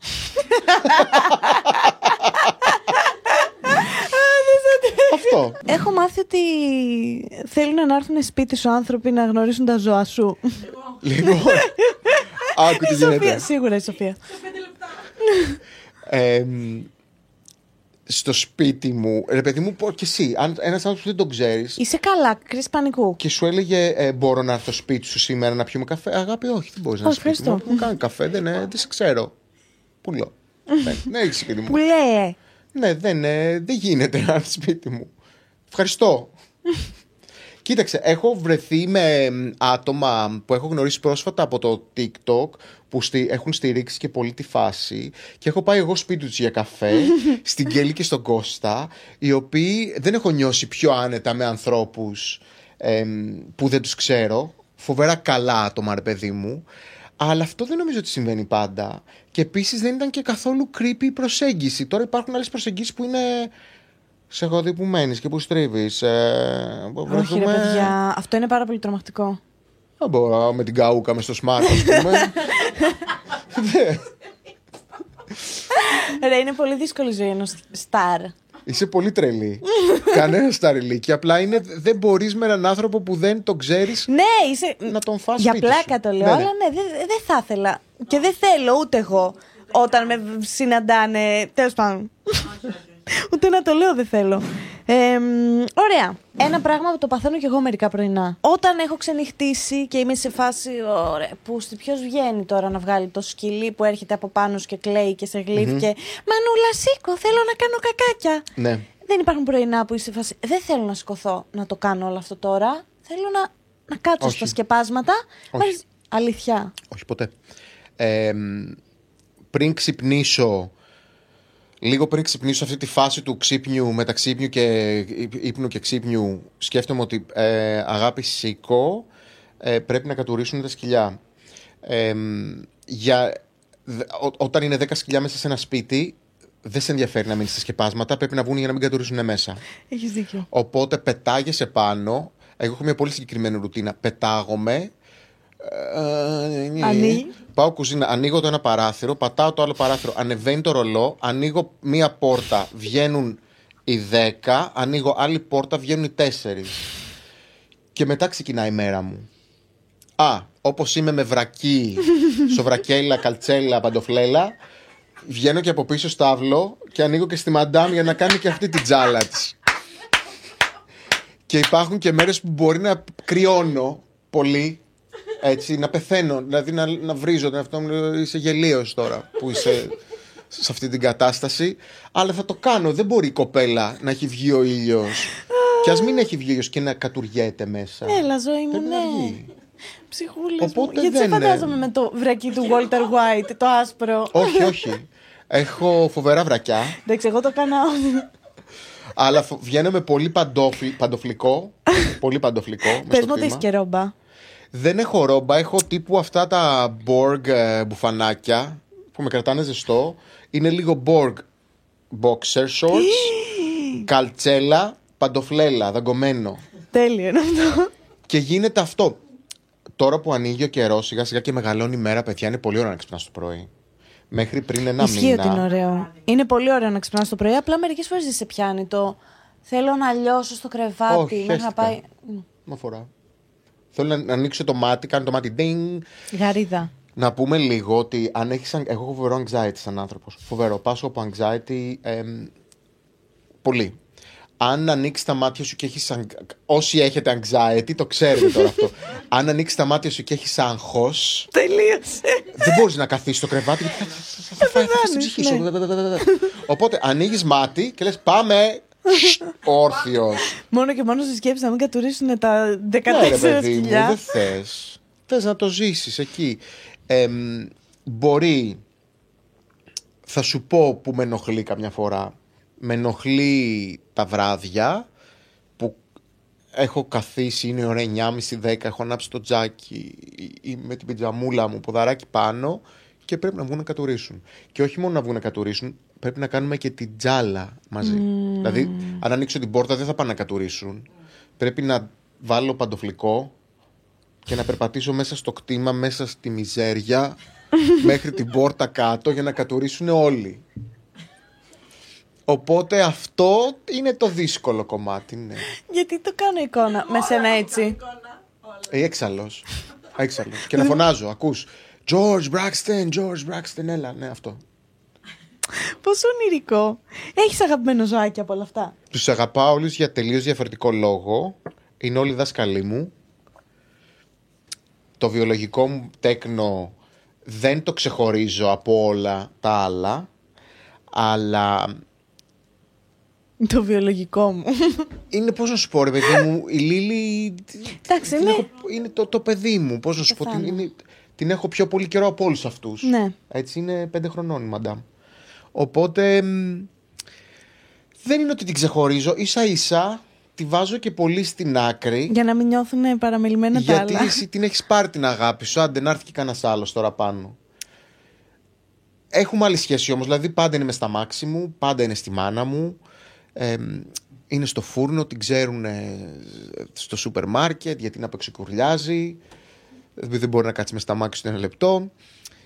Αυτό. Έχω μάθει ότι θέλουν να έρθουν σπίτι σου άνθρωποι να γνωρίσουν τα ζώα σου. Λοιπόν. Άκου τι γίνεται. Σίγουρα η Σοφία. Σε πέντε λεπτά. Ε, στο σπίτι μου, ρε παιδί μου, και εσύ, αν ένας άνθρωπος δεν τον ξέρεις. Είσαι καλά, κρίση πανικού. Και σου έλεγε, ε, μπορώ να έρθω στο σπίτι σου σήμερα να πιούμε καφέ. Αγάπη, όχι, δεν μπορείς να έρθω στο σπίτι μου. Μου κάνει καφέ, δεν, ε, δεν σε ξέρω. Πουλώ. Ναι, έχεις σπίτι μου. Πουλέ. Ναι, δεν, ε, δεν γίνεται να έρθει σπίτι μου. Ευχαριστώ. Κοίταξε, έχω βρεθεί με άτομα που έχω γνωρίσει πρόσφατα από το TikTok, που στη, έχουν στηρίξει και πολύ τη φάση, και έχω πάει εγώ σπίτι τους για καφέ στην Κέλλη και στον Κώστα, οι οποίοι δεν έχω νιώσει πιο άνετα με ανθρώπους ε, που δεν τους ξέρω. Φοβερά καλά άτομα, ρε παιδί μου. Αλλά αυτό δεν νομίζω ότι συμβαίνει πάντα. Και επίσης δεν ήταν και καθόλου creepy η προσέγγιση. Τώρα υπάρχουν άλλες προσεγγίσεις που είναι... Σε έχω δει που μένεις και που στρίβεις. Ε, Όχι ρε παιδιά, αυτό είναι πάρα πολύ τρομακτικό. Δεν μπορώ με την καούκα μες στο smart, ας πούμε. Ρε, είναι πολύ δύσκολη η ζωή ενός στάρ. Είσαι πολύ τρελή. Κανένα σταριλίκι. Απλά είναι, δεν μπορείς με έναν άνθρωπο που δεν τον ξέρεις ναι, είσαι... να τον φας για πλάκα το λέω, ναι, ναι. Αλλά ναι, δεν δε θα ήθελα. Και δεν θέλω ούτε εγώ όταν με συναντάνε. Τέλος πάντων. Ούτε να το λέω δεν θέλω. Ε, ωραία. Ένα πράγμα που το παθαίνω και εγώ μερικά πρωινά. Όταν έχω ξενυχτήσει και είμαι σε φάση, ωραία, που ποιος βγαίνει τώρα να βγάλει το σκυλί που έρχεται από πάνω και κλαίει και σε γλύφει mm-hmm. και Μανούλα, σήκω, θέλω να κάνω κακάκια. Ναι. Δεν υπάρχουν πρωινά που είσαι σε φάση. Δεν θέλω να σηκωθώ να το κάνω όλο αυτό τώρα. Θέλω να, να κάτσω Όχι. στα σκεπάσματα. Όχι. Μάλιστα, αλήθεια. Όχι ποτέ. Ε, πριν ξυπνήσω. Λίγο πριν ξυπνήσω αυτή τη φάση του ξύπνιου, μεταξύπνιου και ύπνου και ξύπνιου, σκέφτομαι ότι ε, αγάπη σήκω, ε, πρέπει να κατουρίσουν τα σκυλιά. Ε, για, δε, ό, όταν είναι δέκα σκυλιά μέσα σε ένα σπίτι, δεν σε ενδιαφέρει να μείνει στα σκεπάσματα, πρέπει να βγουν για να μην κατουρίσουν μέσα. Έχεις δίκιο. Οπότε πετάγεσαι πάνω, εγώ έχω μια πολύ συγκεκριμένη ρουτίνα, πετάγομαι, Ανοίγει. Πάω κουζίνα, ανοίγω το ένα παράθυρο, πατάω το άλλο παράθυρο, ανεβαίνει το ρολό, ανοίγω μία πόρτα, βγαίνουν οι δέκα, ανοίγω άλλη πόρτα, βγαίνουν οι τέσσερις. Και μετά ξεκινάει η μέρα μου. Α, όπως είμαι με βρακί, σοβρακέλα, καλτσέλα, παντοφλέλα, βγαίνω και από πίσω στο αυλό και ανοίγω και στη μαντάμ για να κάνει και αυτή την τζάλα της. Και υπάρχουν και μέρες που μπορεί να κρυώνω πολύ. έτσι, να πεθαίνω, δηλαδή να, να βρίζω τον εαυτό μου, είσαι γελίος τώρα που είσαι σε αυτή την κατάσταση, αλλά θα το κάνω, δεν μπορεί η κοπέλα να έχει βγει ο ήλιος και ας μην έχει βγει ο ήλιος και να κατουργέται μέσα. Έλα ζωή μου, ναι. Ψυχούλες μου, γιατί δεν... σε φαντάζομαι με το βρακί του Walter White, το άσπρο. Όχι, όχι, έχω φοβερά βρακιά. Εντάξει, εγώ το κάνω. Αλλά βγαίνω με πολύ παντόφι, παντοφλικό. Πολύ παντοφλικό. Πες μου ότι έχεις και ρόμπα. Δεν έχω ρόμπα, έχω τύπου αυτά τα Borg μπουφανάκια που με κρατάνε ζεστό. Είναι λίγο Borg boxer shorts, καλτσέλα, παντοφλέλα, δαγκωμένο. Τέλειο είναι αυτό. Και γίνεται αυτό. Τώρα που ανοίγει ο καιρός σιγά σιγά και μεγαλώνει η μέρα, παιδιά, είναι πολύ ώρα να ξυπνάς το πρωί. Μέχρι πριν ένα Ισχύει μήνα. Ισχύει ότι είναι ωραίο. Είναι πολύ ωραίο να ξυπνάς το πρωί. Απλά μερικές φορές δεν σε πιάνει το θέλω να λιώσω στο κρεβάτι. Όχι, μέχρι να πάει. Μα φορά. Θέλω να ανοίξω το μάτι, κάνω το μάτι. Ding. Γαρίδα. Να πούμε λίγο ότι αν έχεις. Εγώ έχω φοβερό anxiety σαν άνθρωπος. Φοβερό. Πάσχω από anxiety. Εμ, πολύ. Αν ανοίξεις τα μάτια σου και έχεις. Όσοι έχετε anxiety, το ξέρετε τώρα αυτό. Αν ανοίξεις τα μάτια σου και έχεις άγχος. Τελείωσε. Δεν μπορείς να καθίσεις στο κρεβάτι. Θα φάει ψυχή. Οπότε ανοίγεις μάτι και λες πάμε. Όρθιος. Μόνο και μόνο στη σκέψη να μην κατουρίσουν τα δεκατέσσερα σκυλιά. Δεν θες. Θες να το ζήσεις εκεί. Μπορεί. Θα σου πω που με ενοχλεί καμιά φορά. Με ενοχλεί τα βράδια που έχω καθίσει, είναι η ώρα εννιά και μισή δέκα, έχω ανάψει το τζάκι ή με την πιτζαμούλα μου, ποδαράκι πάνω και πρέπει να βγουν να κατουρίσουν. Και όχι μόνο να βγουν να κατουρίσουν, πρέπει να κάνουμε και την τζάλα μαζί. Mm. Δηλαδή, αν ανοίξω την πόρτα δεν θα πάνε να κατουρίσουν. Πρέπει να βάλω παντοφλικό και να περπατήσω μέσα στο κτήμα, μέσα στη μιζέρια, μέχρι την πόρτα κάτω για να κατουρίσουν όλοι. Οπότε αυτό είναι το δύσκολο κομμάτι, ναι. Γιατί το κάνω εικόνα με σένα έτσι. Έξαλλος. Έξαλλος. Και να φωνάζω, ακούς. George Braxton, George Braxton, έλα, ναι, αυτό. Πόσο ονειρικό. Έχεις αγαπημένο ζωάκι από όλα αυτά. Τους αγαπάω όλους για τελείως διαφορετικό λόγο. Είναι όλοι δάσκαλοι μου. Το βιολογικό μου τέκνο δεν το ξεχωρίζω από όλα τα άλλα. Αλλά... το βιολογικό μου. Είναι, πώς να σου πω, ρε παιδί μου, η Λίλη. Εντάξει, είναι. Έχω, είναι το, το παιδί μου. Πώς να σου πω, την, είναι, την έχω πιο πολύ καιρό από όλους αυτούς. Ναι. Έτσι, είναι πέντε χρονών η μαντάμ. Οπότε. Δεν είναι ότι την ξεχωρίζω. Ίσα ίσα τη βάζω και πολύ στην άκρη. Για να μην νιώθουν παραμελημένα τα άλλα. Γιατί εσύ την έχεις πάρει την αγάπη σου. Άντε, να έρθει και κανένας άλλος τώρα πάνω. Έχουμε άλλη σχέση όμως. Δηλαδή, πάντα είναι μες στα μάξι μου, πάντα είναι στη μάνα μου. Ε, είναι στο φούρνο, την ξέρουν στο σούπερ μάρκετ γιατί να απεξικουρλιάζει, δεν μπορεί να κάτσει με στα μάξι του ένα λεπτό.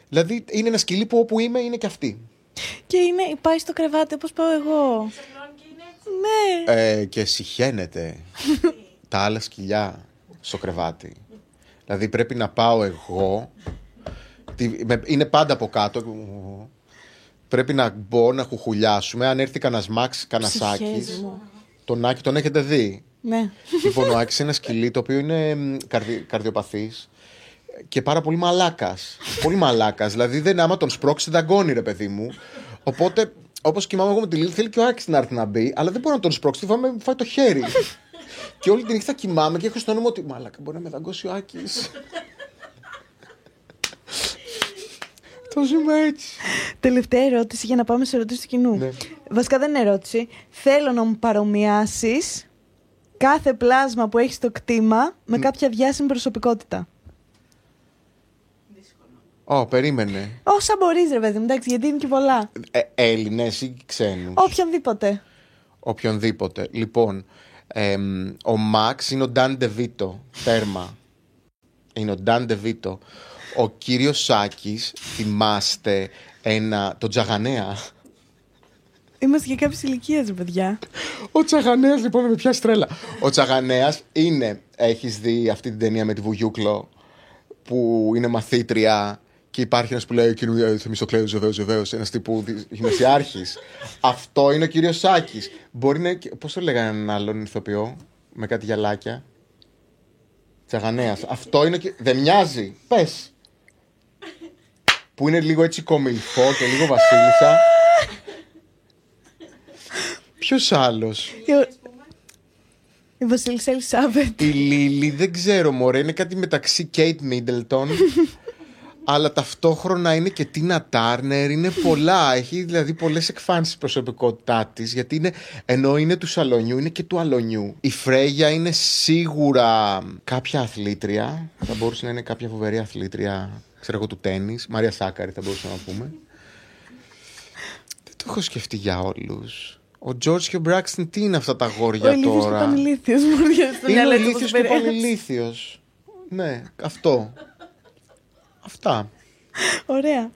Δηλαδή είναι ένα σκυλί που όπου είμαι είναι και αυτή. Και είναι, πάει στο κρεβάτι όπως πάω εγώ. Ναι. Ε, και συχαίνεται τα άλλα σκυλιά στο κρεβάτι. Δηλαδή πρέπει να πάω εγώ. Είναι πάντα από κάτω. Πρέπει να μπω να χουχουλιάσουμε. Αν έρθει κανένα Μάξ, κανένα Άκη. Τον Άκη τον έχετε δει. Ναι. Λοιπόν, ο Άκης είναι ένα σκυλί το οποίο είναι καρδι... καρδιοπαθής και πάρα πολύ μαλάκας. Πολύ μαλάκας. Δηλαδή, δεν, άμα τον σπρώξει, δαγκώνει, ρε παιδί μου. Οπότε, όπως κοιμάμαι εγώ με τη Λίλη, θέλει και ο Άκης να έρθει να μπει, αλλά δεν μπορώ να τον σπρώξει. Φάμε, φάει το χέρι. Και όλη την νύχτα κοιμάμαι και έχω στο νόμο ότι μαλάκα μπορεί να με δαγκώσει ο Άκης. Το ζούμε έτσι. Τελευταία ερώτηση για να πάμε σε ερωτήσεις του κοινού. Ναι. Βασικά δεν είναι ερώτηση. Θέλω να μου παρομοιάσεις κάθε πλάσμα που έχει στο κτήμα με κάποια διάσημη προσωπικότητα. Δύσκολο. Oh, περίμενε. Όσα μπορείς, ρε παιδί μου, εντάξει, γιατί είναι και πολλά. Ε, Έλληνες ή ξένους. Οποιονδήποτε. Οποιονδήποτε. Λοιπόν, ε, ο Μαξ είναι ο Νταν Ντεβίτο. Τέρμα. Είναι ο Νταν Ντεβίτο. Ο κύριος Σάκης, θυμάστε ένα, τον Τζαγανέα. Είμαστε και κάποιες ηλικίες, παιδιά. Ο Τζαγανέας, λοιπόν, με πιάσει τρέλα. Ο Τζαγανέας είναι, έχεις δει αυτή την ταινία με τη Βουγιούκλο, που είναι μαθήτρια και υπάρχει ένας που λέει, Θεμιστοκλέους, βεβαίως, βεβαίως, ένας τύπου γυμνασιάρχης. Αυτό είναι ο κύριος Σάκης. Μπορεί να, πώς το λέγανε έναν άλλον ηθοποιό, με κάτι γυαλάκια. Τσαγανέας. Αυτό είναι και... δεν μοιάζει. Πες. Που είναι λίγο έτσι κομιλφό και λίγο βασίλισσα. Ποιος άλλος? Η βασίλισσα Ελισάβετ. Η Λίλη δεν ξέρω μωρέ. Είναι κάτι μεταξύ Κέιτ Μίντελτον. Αλλά ταυτόχρονα είναι και Τίνα Τάρνερ. Είναι πολλά. Έχει δηλαδή πολλές εκφάνσεις η προσωπικότητά της. Γιατί είναι, ενώ είναι του σαλονιού, είναι και του αλονιού. Η Φρέγια είναι σίγουρα κάποια αθλήτρια. Θα μπορούσε να είναι κάποια φοβερή αθλήτρια, ξέρω εγώ, του τέννις. Μαρία Σάκαρη θα μπορούσαμε να πούμε. Δεν το έχω σκεφτεί για όλους. Ο Τζορτζ και ο Μπράξτον, τι είναι αυτά τα γόρια ο τώρα. Ο Πανηλήθιος. Είναι ο Ηλίθιος και ο Πανηλήθιος. Ναι, αυτό. Αυτά. Ωραία.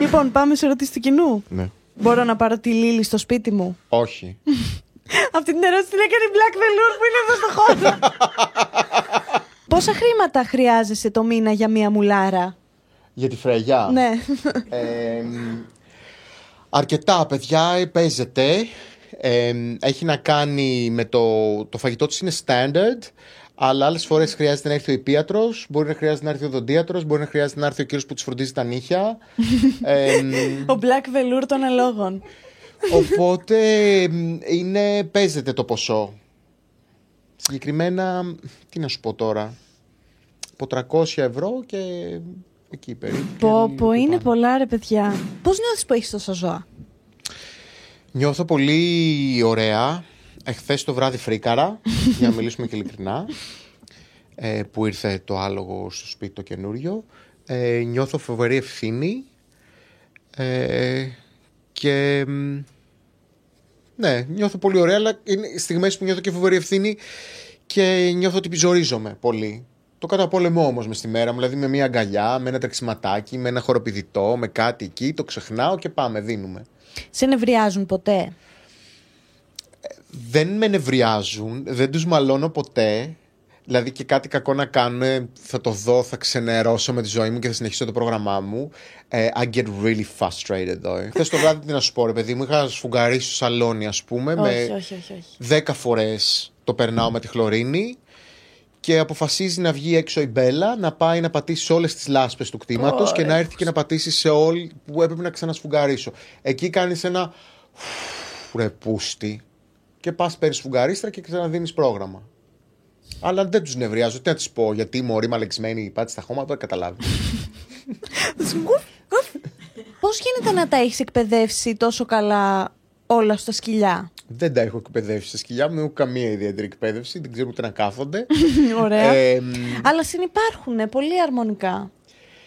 Λοιπόν, πάμε σε ερωτήσεις του κοινού. Ναι. Μπορώ να πάρω τη Λίλη στο σπίτι μου? Όχι. Αυτή την ερώτηση την έκανε η Black Velour που είναι εδώ στο χώρο. Πόσα χρήματα χρειάζεσαι το μήνα για μία μουλάρα? Για τη Φραγιά. Ναι. Ε, αρκετά, παιδιά, παίζεται. Ε, έχει να κάνει με το... το φαγητό της είναι standard. Αλλά άλλες φορές χρειάζεται να έρθει ο υπίατρος, μπορεί να χρειάζεται να έρθει ο οδοντίατρος, μπορεί να χρειάζεται να έρθει ο κύριος που τους φροντίζει τα νύχια. ε, ο Black Velour των αλόγων. Οπότε είναι, παίζεται το ποσό. Συγκεκριμένα, τι να σου πω τώρα, από τριακόσια ευρώ και εκεί περίπου. Πω πω, είναι πάνω. Πολλά ρε παιδιά. Πώς νιώθεις που έχεις τόσα ζώα? Νιώθω πολύ ωραία. Εχθές το βράδυ φρίκαρα, για να μιλήσουμε και ειλικρινά, ε, που ήρθε το άλογο στο σπίτι το καινούριο. Ε, νιώθω φοβερή ευθύνη ε, και ναι, νιώθω πολύ ωραία, αλλά είναι στιγμές που νιώθω και φοβερή ευθύνη και νιώθω ότι πιζορίζομαι πολύ. Το καταπολεμώ όμως μες τη μέρα μου, δηλαδή με μια αγκαλιά, με ένα τρεξιματάκι, με ένα χοροπηδητό, με κάτι εκεί, το ξεχνάω και πάμε, δίνουμε. Σε νευριάζουν ποτέ? Δεν με νευριάζουν, δεν τους μαλώνω ποτέ. Δηλαδή και κάτι κακό να κάνουν, θα το δω, θα ξενερώσω με τη ζωή μου και θα συνεχίσω το πρόγραμμά μου. ε, I get really frustrated though. Χθες το βράδυ τι να σου πω ρε παιδί μου, είχα σφουγγαρίσει στο σαλόνι ας πούμε. Όχι, με όχι, όχι, όχι. Δέκα φορές το περνάω mm. με τη χλωρίνη. Και αποφασίζει να βγει έξω η Μπέλα, να πάει να πατήσει σε όλες τις λάσπες του κτήματος. oh, Και να έρθει και να πατήσει σε όλη που έπρεπε να ξανασφουγγαρίσω. Εκεί κάνεις ένα ρε πούστη. Και πας παίρνεις φουγγαρίστρα και ξαναδίνεις πρόγραμμα. Αλλά δεν τους νευριάζω. Τι να τις πω, γιατί είμαι ωρήμα λεξμένη, πάτε στα χώματα, δεν καταλάβει. Πώς γίνεται να τα έχεις εκπαιδεύσει τόσο καλά όλα στα σκυλιά? Δεν τα έχω εκπαιδεύσει στα σκυλιά μου, δεν έχω καμία ιδιαίτερη εκπαίδευση, δεν ξέρω ούτε να κάθονται. Ωραία. Ε, αλλά συνυπάρχουν πολύ αρμονικά.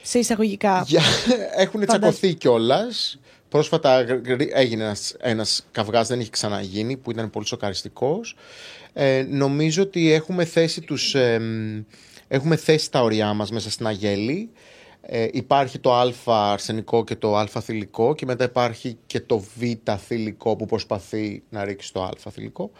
Σε εισαγωγικά. Έχουν τσακωθεί κιόλας. Πρόσφατα έγινε ένας, ένας καυγάς, δεν είχε ξαναγίνει, που ήταν πολύ σοκαριστικός. Ε, νομίζω ότι έχουμε θέσει, τους, ε, έχουμε θέσει τα ωριά μας μέσα στην αγέλη. Ε, υπάρχει το α αρσενικό και το α θηλυκό και μετά υπάρχει και το β θηλυκό που προσπαθεί να ρίξει το α θηλυκό. Η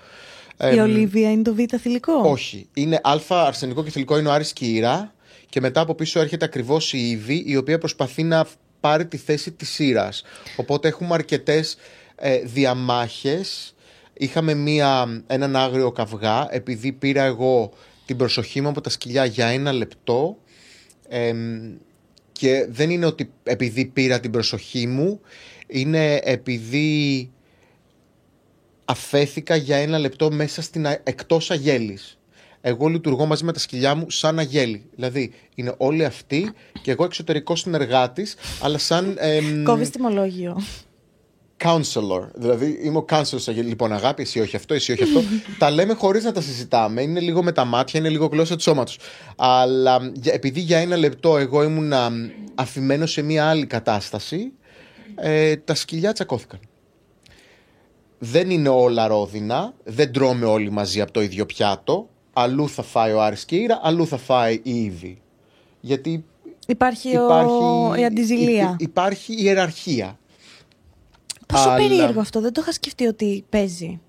ε, Ολίβια είναι το β θηλυκό? Όχι, είναι α αρσενικό και θηλυκό είναι ο Άρης και η Ήρα και μετά από πίσω έρχεται ακριβώς η Ήβη η οποία προσπαθεί να... πάρει τη θέση της Ήρας. Οπότε έχουμε αρκετές ε, διαμάχες. Είχαμε μία, έναν άγριο καυγά επειδή πήρα εγώ την προσοχή μου από τα σκυλιά για ένα λεπτό ε, και δεν είναι ότι επειδή πήρα την προσοχή μου, είναι επειδή αφέθηκα για ένα λεπτό μέσα στην, εκτός αγέλης. Εγώ λειτουργώ μαζί με τα σκυλιά μου σαν αγέλη. Δηλαδή είναι όλοι αυτοί και εγώ εξωτερικός συνεργάτης, αλλά σαν. Εμ... Κόβεις τιμολόγιο. Counselor. Δηλαδή είμαι ο counselor. Λοιπόν, αγάπη, εσύ όχι αυτό, εσύ όχι αυτό. Τα λέμε χωρίς να τα συζητάμε. Είναι λίγο με τα μάτια, είναι λίγο γλώσσα του σώματος. Αλλά επειδή για ένα λεπτό εγώ ήμουν αφημένο σε μια άλλη κατάσταση, ε, τα σκυλιά τσακώθηκαν. Δεν είναι όλα ρόδινα. Δεν τρώμε όλοι μαζί από το ίδιο πιάτο. Αλλού θα φάει ο Άρης και η Ήρα, αλλού θα φάει η Ήβη. Γιατί υπάρχει, υπάρχει ο... η αντιζηλία. Υ, υπάρχει η ιεραρχία. Πόσο αλλά... περίεργο αυτό, δεν το είχα σκεφτεί ότι παίζει.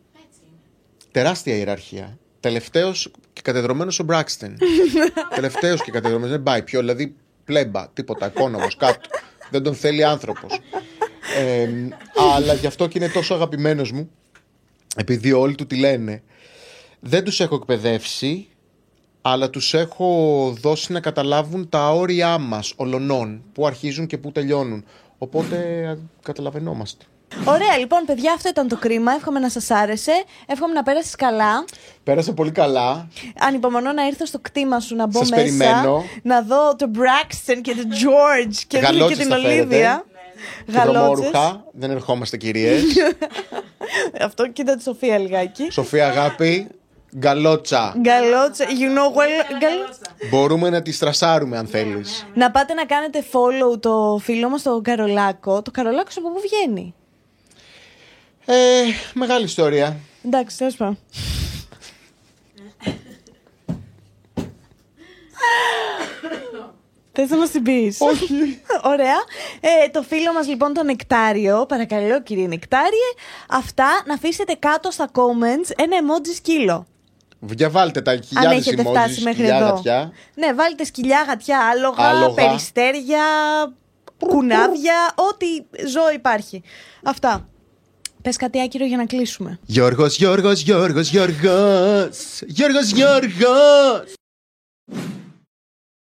Τεράστια ιεραρχία. Τελευταίος και κατεδρομένος ο Μπράξτον. Τελευταίος και κατεδρομένος, δεν πάει πιο, δηλαδή πλέμπα, τίποτα, κόνομος, κάτω. Δεν τον θέλει άνθρωπος. Ε, αλλά γι' αυτό και είναι τόσο αγαπημένος μου, επειδή όλοι του τη λένε. Δεν τους έχω εκπαιδεύσει, αλλά τους έχω δώσει να καταλάβουν τα όρια μας ολονών, που αρχίζουν και που τελειώνουν. Οπότε καταλαβαίνόμαστε. Ωραία, λοιπόν, παιδιά, αυτό ήταν το κρίμα. Εύχομαι να σας άρεσε. Εύχομαι να πέρασεις καλά. Πέρασα πολύ καλά. Ανυπομονώ να ήρθω στο κτήμα σου, να μπω σας μέσα. Περιμένω. Να δω τον Braxton και τον George και, και την Ολίβια. Χρωμόρουχα, δεν ερχόμαστε κυρίες. Αυτό, κοίτα τη Σοφία λιγάκι. Σοφία αγάπη, γκαλότσα. Γκαλότσα, you know well. Μπορούμε να τη στρασάρουμε αν θέλεις. Να πάτε να κάνετε follow το φίλο μας τον Καρολάκο. Το Καρολάκο από πού βγαίνει? Ε, μεγάλη ιστορία. Εντάξει, τέλος πάντων. Θες να μας την πεις? Όχι. Ωραία. Ε, το φίλο μας λοιπόν το Νεκτάριο, παρακαλώ κύριε Νεκτάριε, αυτά να αφήσετε κάτω στα comments ένα emoji σκύλο. Για βάλτε τα χιλιάδες emojis. Αν έχετε φτάσει μέχρι εδώ. Γατιά. Ναι, βάλτε σκυλιά, γατιά, άλογα, άλογα, περιστέρια, κουνάβια, ό,τι ζώο υπάρχει. Αυτά. Πες κάτι άκυρο για να κλείσουμε. Γιώργος, Γιώργος, Γιώργος, Γιώργος. Γιώργος, Γιώργος.